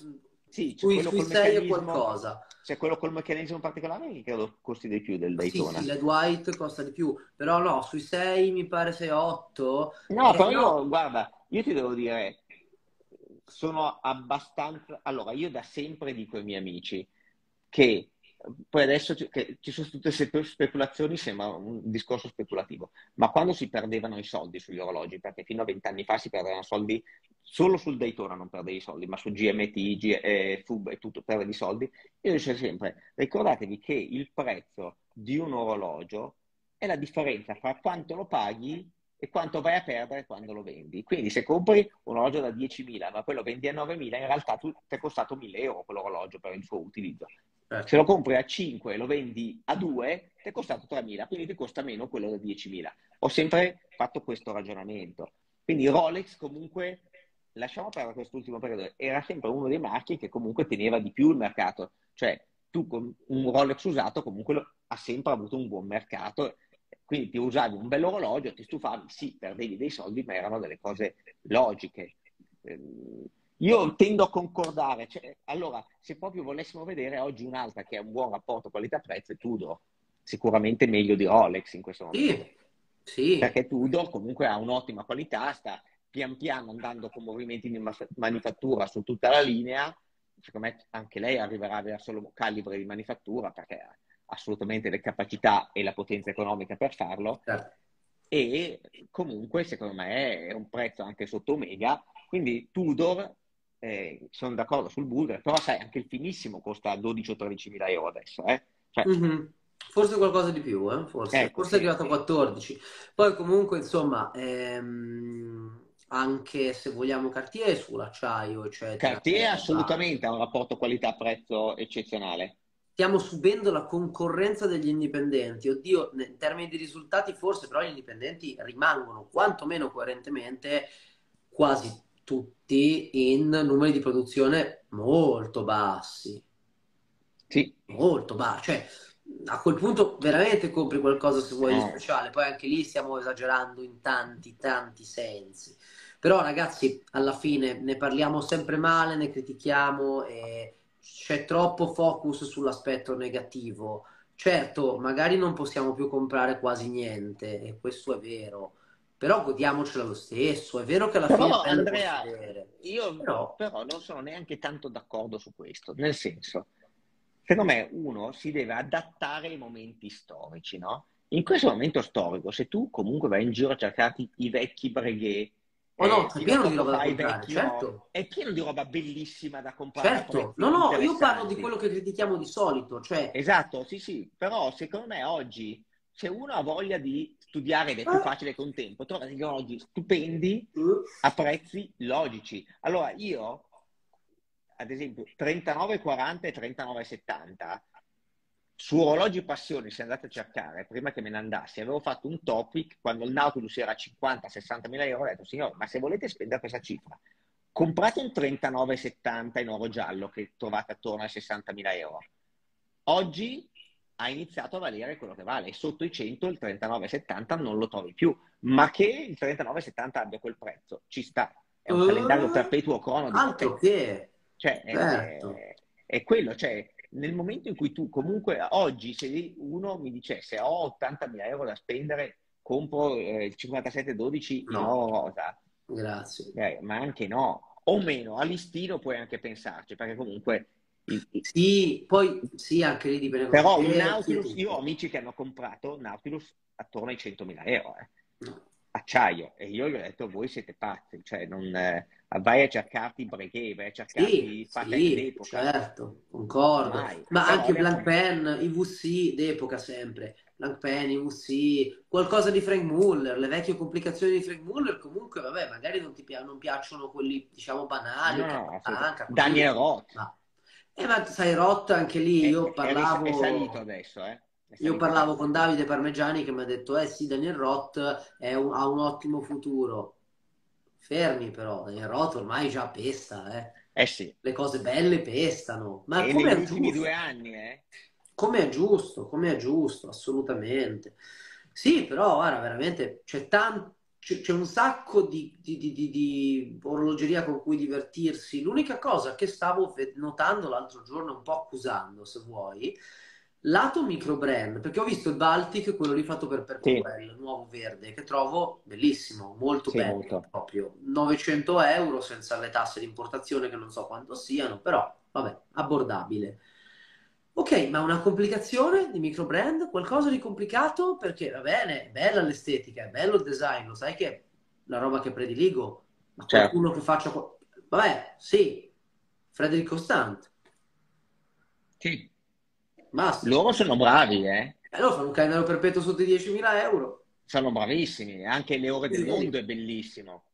Sì, c'è quello col meccanismo, qualcosa. C'è quello col meccanismo particolare che credo costi di più del Daytona. Sì, sì, la Dwight costa di più, però no, sui sei mi pare sei otto. No, però io, no... guarda, io ti devo dire, sono abbastanza... Allora, io da sempre dico ai miei amici che... Poi adesso che ci sono tutte speculazioni, sembra un discorso speculativo, ma quando si perdevano i soldi sugli orologi, perché fino a vent'anni fa si perdevano soldi solo sul Daytona, non perdevi soldi, ma su G M T, eh, F U B e tutto, perdevi soldi, io dicevo sempre, ricordatevi che il prezzo di un orologio è la differenza fra quanto lo paghi e quanto vai a perdere quando lo vendi. Quindi se compri un orologio da diecimila ma poi lo vendi a novemila, in realtà tu, ti è costato mille euro quell'orologio per il suo utilizzo. Se lo compri a cinque e lo vendi a due, ti è costato tremila, quindi ti costa meno quello da diecimila. Ho sempre fatto questo ragionamento. Quindi Rolex comunque, lasciamo perdere quest'ultimo periodo, era sempre uno dei marchi che comunque teneva di più il mercato. Cioè tu con un Rolex usato comunque lo, ha sempre avuto un buon mercato. Quindi ti usavi un bello orologio, ti stufavi, sì, perdevi dei soldi, ma erano delle cose logiche. Io tendo a concordare. Cioè, allora, se proprio volessimo vedere oggi un'altra che ha un buon rapporto qualità-prezzo è Tudor. Sicuramente meglio di Rolex in questo momento. Sì, sì. Perché Tudor comunque ha un'ottima qualità, sta pian piano andando con movimenti di manifattura su tutta la linea. Secondo me anche lei arriverà verso calibre di manifattura perché... assolutamente le capacità e la potenza economica per farlo, certo. E comunque secondo me è un prezzo anche sotto Omega, quindi Tudor, eh, sono d'accordo sul Bulgari, però sai anche il finissimo costa dodici o tredici mila euro adesso, eh? Cioè... mm-hmm. Forse qualcosa di più, eh? Forse, ecco, forse sì, è arrivato a quattordici, poi comunque insomma ehm... anche se vogliamo Cartier sull'acciaio, cioè Cartier assolutamente ha un rapporto qualità-prezzo eccezionale. Stiamo subendo la concorrenza degli indipendenti, oddio, in termini di risultati forse, però gli indipendenti rimangono quantomeno coerentemente quasi tutti in numeri di produzione molto bassi. Sì. Molto bassi, cioè a quel punto veramente compri qualcosa se vuoi di speciale, poi anche lì stiamo esagerando in tanti, tanti sensi. Però ragazzi, alla fine ne parliamo sempre male, ne critichiamo e... c'è troppo focus sull'aspetto negativo. Certo, magari non possiamo più comprare quasi niente, e questo è vero, però godiamocela lo stesso. È vero che alla però, fine Andrea, io però... però non sono neanche tanto d'accordo su questo, nel senso, secondo me uno si deve adattare ai momenti storici, no? In questo momento storico, se tu comunque vai in giro a cercarti i vecchi Breguet, oh no, eh, è pieno di roba da comprare, certo. È pieno di roba bellissima da comprare. Certo, no, no, io parlo di quello che critichiamo di solito. Cioè... Esatto, sì, sì, però secondo me oggi, se uno ha voglia di studiare ed è più facile con tempo, trova degli orologi stupendi a prezzi logici. Allora io, ad esempio, trentanove quaranta e trentanove settanta, su orologi passioni, se andate a cercare, prima che me ne andassi, avevo fatto un topic quando il Nautilus era a cinquanta sessanta mila euro, ho detto, signore, ma se volete spendere questa cifra, comprate un trentanove settanta in oro giallo che trovate attorno ai sessantamila euro. Oggi ha iniziato a valere quello che vale, sotto i cento il trentanove settanta non lo trovi più, ma che il trentanove settanta abbia quel prezzo, ci sta. È un uh, calendario perpetuo crono. Altro che! Cioè, certo. è, è quello, cioè... Nel momento in cui tu, comunque, oggi, se uno mi dicesse ho ottantamila euro da spendere, compro eh, il cinquantasette dodici, no, no rosa. Grazie. Eh, ma anche no, o meno, a listino puoi anche pensarci, perché comunque... Sì, poi, sì, anche lì dipende. Però un Nautilus, io ho amici che hanno comprato Nautilus attorno ai centomila euro, eh. No. Acciaio, e io gli ho detto voi siete pazzi, cioè non... Eh, vai a cercarti Breguet, vai a cercarti sì, Patek sì, d'epoca. Certo, concordo. Mai. Ma però anche Blancpain, I W C d'epoca sempre, Blancpain, I W C, qualcosa di Franck Muller, le vecchie complicazioni di Franck Muller, comunque vabbè, magari non ti pi non piacciono quelli diciamo banali, no, manca, Daniel Roth. Ma... Eh, ma sai Roth anche lì, è, io parlavo... È salito adesso, eh. Io parlavo con Davide Parmegiani che mi ha detto eh sì, Daniel Roth è un, ha un ottimo futuro. Fermi però, Daniel Roth ormai già pesta, eh. Eh sì. Le cose belle pestano. Ma e come negli ultimi due anni, eh? come è giusto, come è giusto, assolutamente. Sì, però guarda, veramente c'è tanto, c'è un sacco di, di, di, di, di orologeria con cui divertirsi. L'unica cosa che stavo notando l'altro giorno, un po' accusando se vuoi, lato microbrand, perché ho visto il Baltic, quello lì fatto per Percorrello, sì, nuovo verde, che trovo bellissimo, molto sì, bello, molto. Proprio novecento euro senza le tasse di importazione che non so quanto siano, però vabbè, abbordabile. Ok, ma una complicazione di microbrand? Qualcosa di complicato? Perché va bene, è bella l'estetica, è bello il design, lo sai che è la roba che prediligo, ma qualcuno certo. che faccia... Vabbè, sì, Frédérique Constant. Sì. Basta. Loro sono bravi, eh? Eh, loro fanno un calendario perpetuo sotto i diecimila euro. Sono bravissimi, anche le ore del sì. mondo è bellissimo.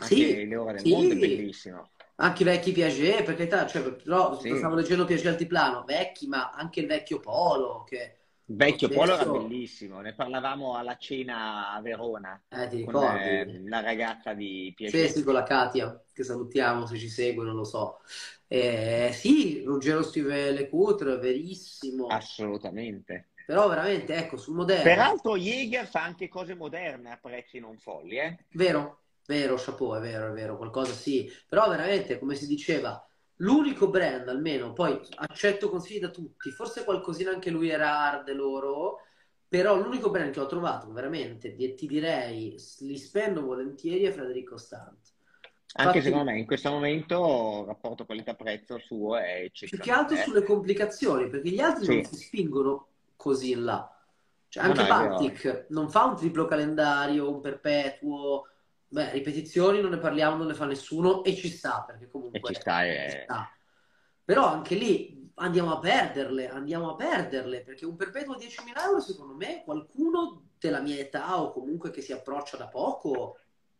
Anche sì. le ore del sì. mondo è bellissimo. Anche i vecchi Piaget, per carità, cioè, però sì. stavo leggendo Piaget Altiplano, vecchi, ma anche il vecchio Polo. Che vecchio stesso... Polo era bellissimo, ne parlavamo alla cena a Verona, eh, ti con ricordi? La ragazza di Piaget. Sì, sì, con la Katia, che salutiamo se ci segue, non lo so. Eh, sì, Ruggero Stive Lecoutre, verissimo. Assolutamente. Però veramente, ecco, sul moderno. Peraltro Jäger fa anche cose moderne a prezzi non folli, eh? Vero. Vero, chapeau, è vero, è vero, qualcosa sì, però veramente, come si diceva, l'unico brand, almeno, poi accetto consigli da tutti, forse qualcosina anche lui era hard loro, però l'unico brand che ho trovato, veramente, ti direi, li spendo volentieri, è Frédérique Constant. Anche Infatti, secondo me, in questo momento, il rapporto qualità-prezzo suo è eccezionale. Più che altro sulle complicazioni, perché gli altri sì. non si spingono così in là. Cioè, anche no, no, Baltic non fa un triplo calendario, un perpetuo... Beh, ripetizioni non ne parliamo, non ne fa nessuno e ci sta, perché comunque e ci sta, eh. ci sta. Però anche lì andiamo a perderle, andiamo a perderle, perché un perpetuo a diecimila euro secondo me qualcuno della mia età o comunque che si approccia da poco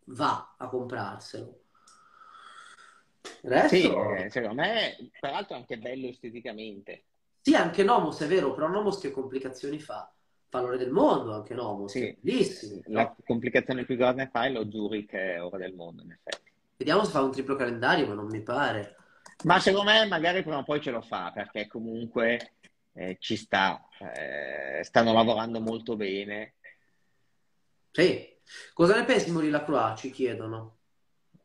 va a comprarselo. Il resto... Sì, secondo me peraltro è anche bello esteticamente. Sì, anche Nomos è vero, però Nomos che complicazioni fa? Valore del mondo anche no, sì. bellissimo. No? La complicazione più grande fa è lo Zurich ora del mondo, in effetti. Vediamo se fa un triplo calendario, ma non mi pare. Ma secondo me magari prima o poi ce lo fa, perché comunque eh, ci sta, eh, stanno lavorando molto bene. Sì. Cosa ne pensi Maurice Lacroix? Ci chiedono.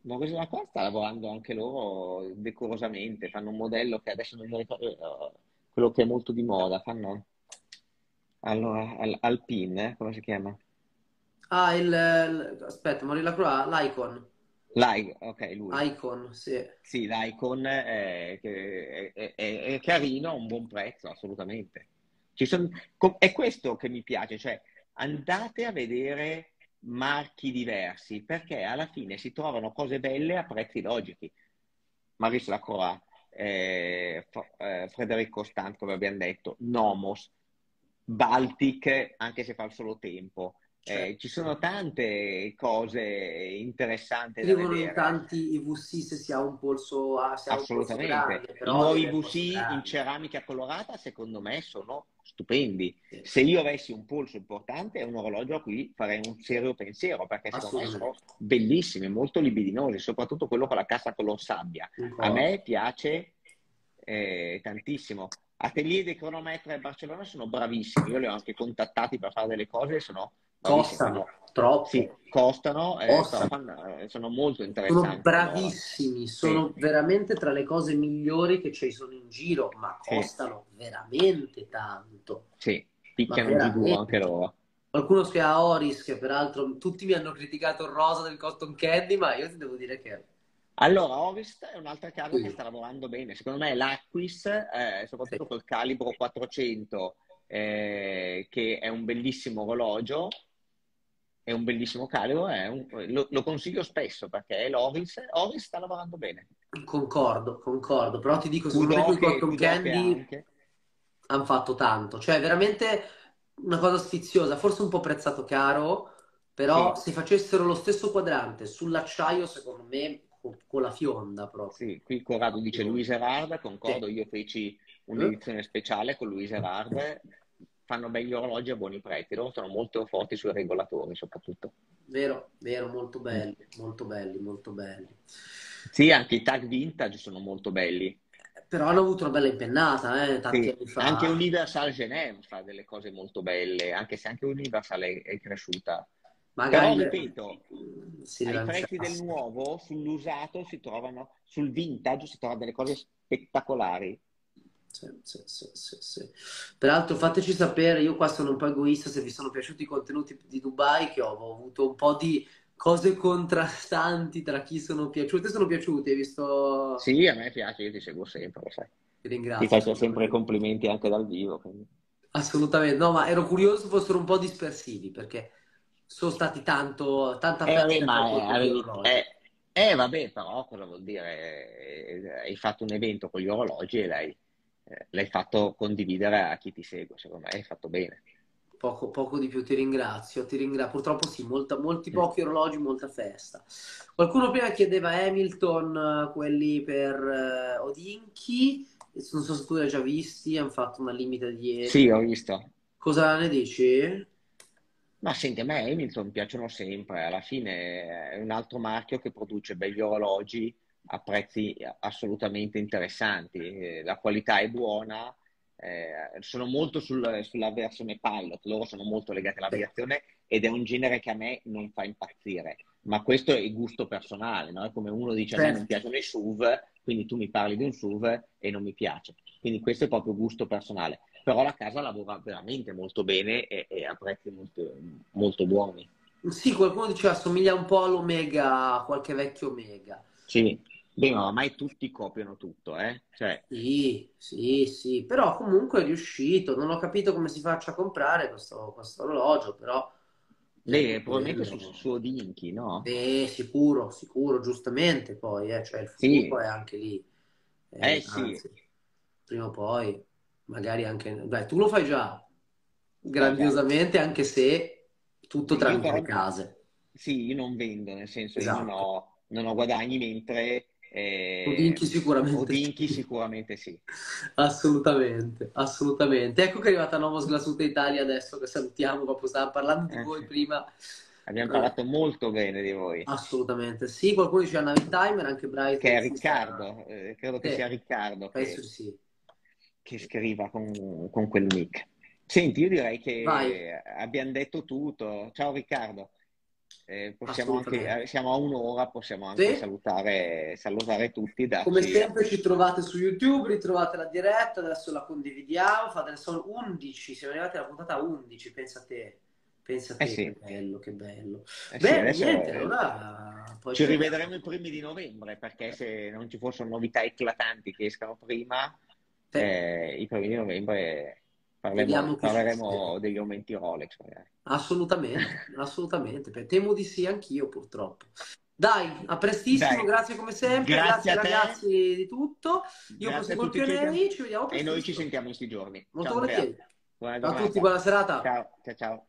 Maurice Lacroix sta lavorando anche loro decorosamente, fanno un modello che adesso non mi ricordo, quello che è molto di moda, fanno... Allora, al, Alpine, eh? Come si chiama? Ah, il... il aspetta, Maurice Lacroix, l'Icon. L'Icon, ok, lui. Icon, sì. Sì, l'Icon è, è, è, è carino, ha un buon prezzo, assolutamente. Ci son, è questo che mi piace, cioè andate a vedere marchi diversi, perché alla fine si trovano cose belle a prezzi logici. Maurice Lacroix, eh, eh, Frédérique Constant, come abbiamo detto, Nomos, Baltic, anche se fa il solo tempo. Certo. Eh, ci sono tante cose interessanti da vedere. Tanti I W C se si ha un polso a assolutamente. I nuovi I W C in ceramica colorata secondo me sono stupendi. Sì. Se io avessi un polso importante è un orologio a cui farei un serio pensiero, perché secondo me sono bellissimi, molto libidinosi, soprattutto quello con la cassa color sabbia. Uh-huh. A me piace eh, tantissimo. Atelier dei cronometri a Barcellona sono bravissimi, io li ho anche contattati per fare delle cose, sono costano troppo, sì, costano, costano. Eh, sono molto interessanti. Sono bravissimi, no? sono sì. veramente tra le cose migliori che ci sono in giro, ma costano sì. veramente tanto. Sì, picchiano di due anche loro. Qualcuno che ha Oris, che peraltro tutti mi hanno criticato il rosa del cotton candy, ma io ti devo dire che... Allora, Oris è un'altra casa sì. che sta lavorando bene. Secondo me l'Aquis, eh, soprattutto sì. col calibro quattrocento, eh, che è un bellissimo orologio, è un bellissimo calibro, è un, lo, lo consiglio spesso perché l'Oris Oris sta lavorando bene. Concordo, concordo, però ti dico, secondo me i Cotton Candy hanno fatto tanto. Cioè, veramente una cosa sfiziosa, forse un po' prezzato caro, però sì. se facessero lo stesso quadrante sull'acciaio, secondo me... con la fionda proprio. Sì, qui Corrado dice Luis Erard, concordo, sì. io feci un'edizione speciale con Luis Erard, fanno belli orologi a buoni prezzi, loro sono molto forti sui regolatori soprattutto. Vero, vero, molto belli, molto belli, molto belli. Sì, anche i tag vintage sono molto belli. Però hanno avuto una bella impennata, eh, tanti sì, anni fa. Anche Universal Genève fa delle cose molto belle, anche se anche Universal è, è cresciuta. Magari, però, ripeto, ai prezzi del nuovo, sull'usato si trovano, sul vintage si trovano delle cose spettacolari. Sì, sì, sì, sì, sì. Peraltro fateci sapere, io qua sono un po' egoista, se vi sono piaciuti i contenuti di Dubai, che ho, ho avuto un po' di cose contrastanti tra chi sono piaciute. Sono piaciute, hai visto? Sì, a me piace, io ti seguo sempre, lo sai. Ti ringrazio. Ti faccio sempre i complimenti anche dal vivo. Quindi. Assolutamente, no, ma ero curioso se fossero un po' dispersivi, perché sono stati tanto... tanta eh, ma avevi, eh, eh, vabbè, però cosa vuol dire? Hai fatto un evento con gli orologi e l'hai l'hai fatto condividere a chi ti segue, secondo me hai fatto bene. Poco, poco di più, ti ringrazio, ti ringrazio. Purtroppo sì, molta, molti pochi orologi, molta festa. Qualcuno prima chiedeva Hamilton, quelli per uh, Odinchi, non so se tu li hai già visti, hanno fatto una limita di... Sì, ho visto. Cosa ne dici? Ma senti, a me Hamilton piacciono sempre, alla fine è un altro marchio che produce belli orologi a prezzi assolutamente interessanti, la qualità è buona. Eh, sono molto sul, sulla versione pilot, loro sono molto legati all'aviazione ed è un genere che a me non fa impazzire, ma questo è il gusto personale, no? È come uno dice a me non piacciono i S U V, quindi tu mi parli di un S U V e non mi piace, quindi questo è proprio gusto personale, però la casa lavora veramente molto bene e, e a prezzi molto, molto buoni. Sì, qualcuno diceva assomiglia un po' all'Omega, a qualche vecchio Omega. Sì. Beh, ma ormai tutti copiano tutto, eh? Cioè... Sì, sì, sì, però comunque è riuscito, non ho capito come si faccia a comprare questo, questo orologio, però... Lei probabilmente sul suo, suo Dinky, no? Beh, sicuro, sicuro, giustamente poi, eh? Cioè il fuoco sì. È anche lì. Eh, eh anzi, sì. Prima o poi, magari anche... Beh, tu lo fai già, grandiosamente, magari. Anche se tutto sì, tramite le case. Sì, io non vendo, nel senso esatto. Io non ho, non ho guadagni, mentre... Eh, Odinchi sicuramente, Odinchi sicuramente sì, assolutamente, assolutamente. Ecco che è arrivata Nomos Glassuta Italia adesso che salutiamo, proprio stavamo parlando di voi prima, abbiamo parlato eh. molto bene di voi, assolutamente sì. Qualcuno dice Navi Timer, anche Bright, che è Riccardo, eh, credo che eh, sia Riccardo che, sì. che scriva con, con quel nick. Senti, io direi che Vai. abbiamo detto tutto. Ciao Riccardo. Eh, possiamo anche, siamo a un'ora, possiamo anche sì. salutare, salutare tutti. Darci... Come sempre ci trovate su YouTube, ritrovate la diretta, adesso la condividiamo, fate, sono undici, siamo arrivati alla puntata undici, pensa a te, pensa a te eh sì. Che bello, che bello. Eh Beh, sì, niente, è... allora, poi ci rivedremo i primi di novembre, perché se non ci fossero novità eclatanti che escano prima, sì. eh, i primi di novembre... Parleremo, parleremo degli aumenti Rolex magari. Assolutamente, assolutamente. Temo di sì anch'io purtroppo. Dai, a prestissimo, Dai. grazie come sempre, grazie, grazie ragazzi di tutto. Io grazie proseguo il Pioneri, ci vediamo prestissimo. E noi ci sentiamo in questi giorni. Molto volentieri. Ciao a tutti, buona serata. Ciao, ciao. ciao.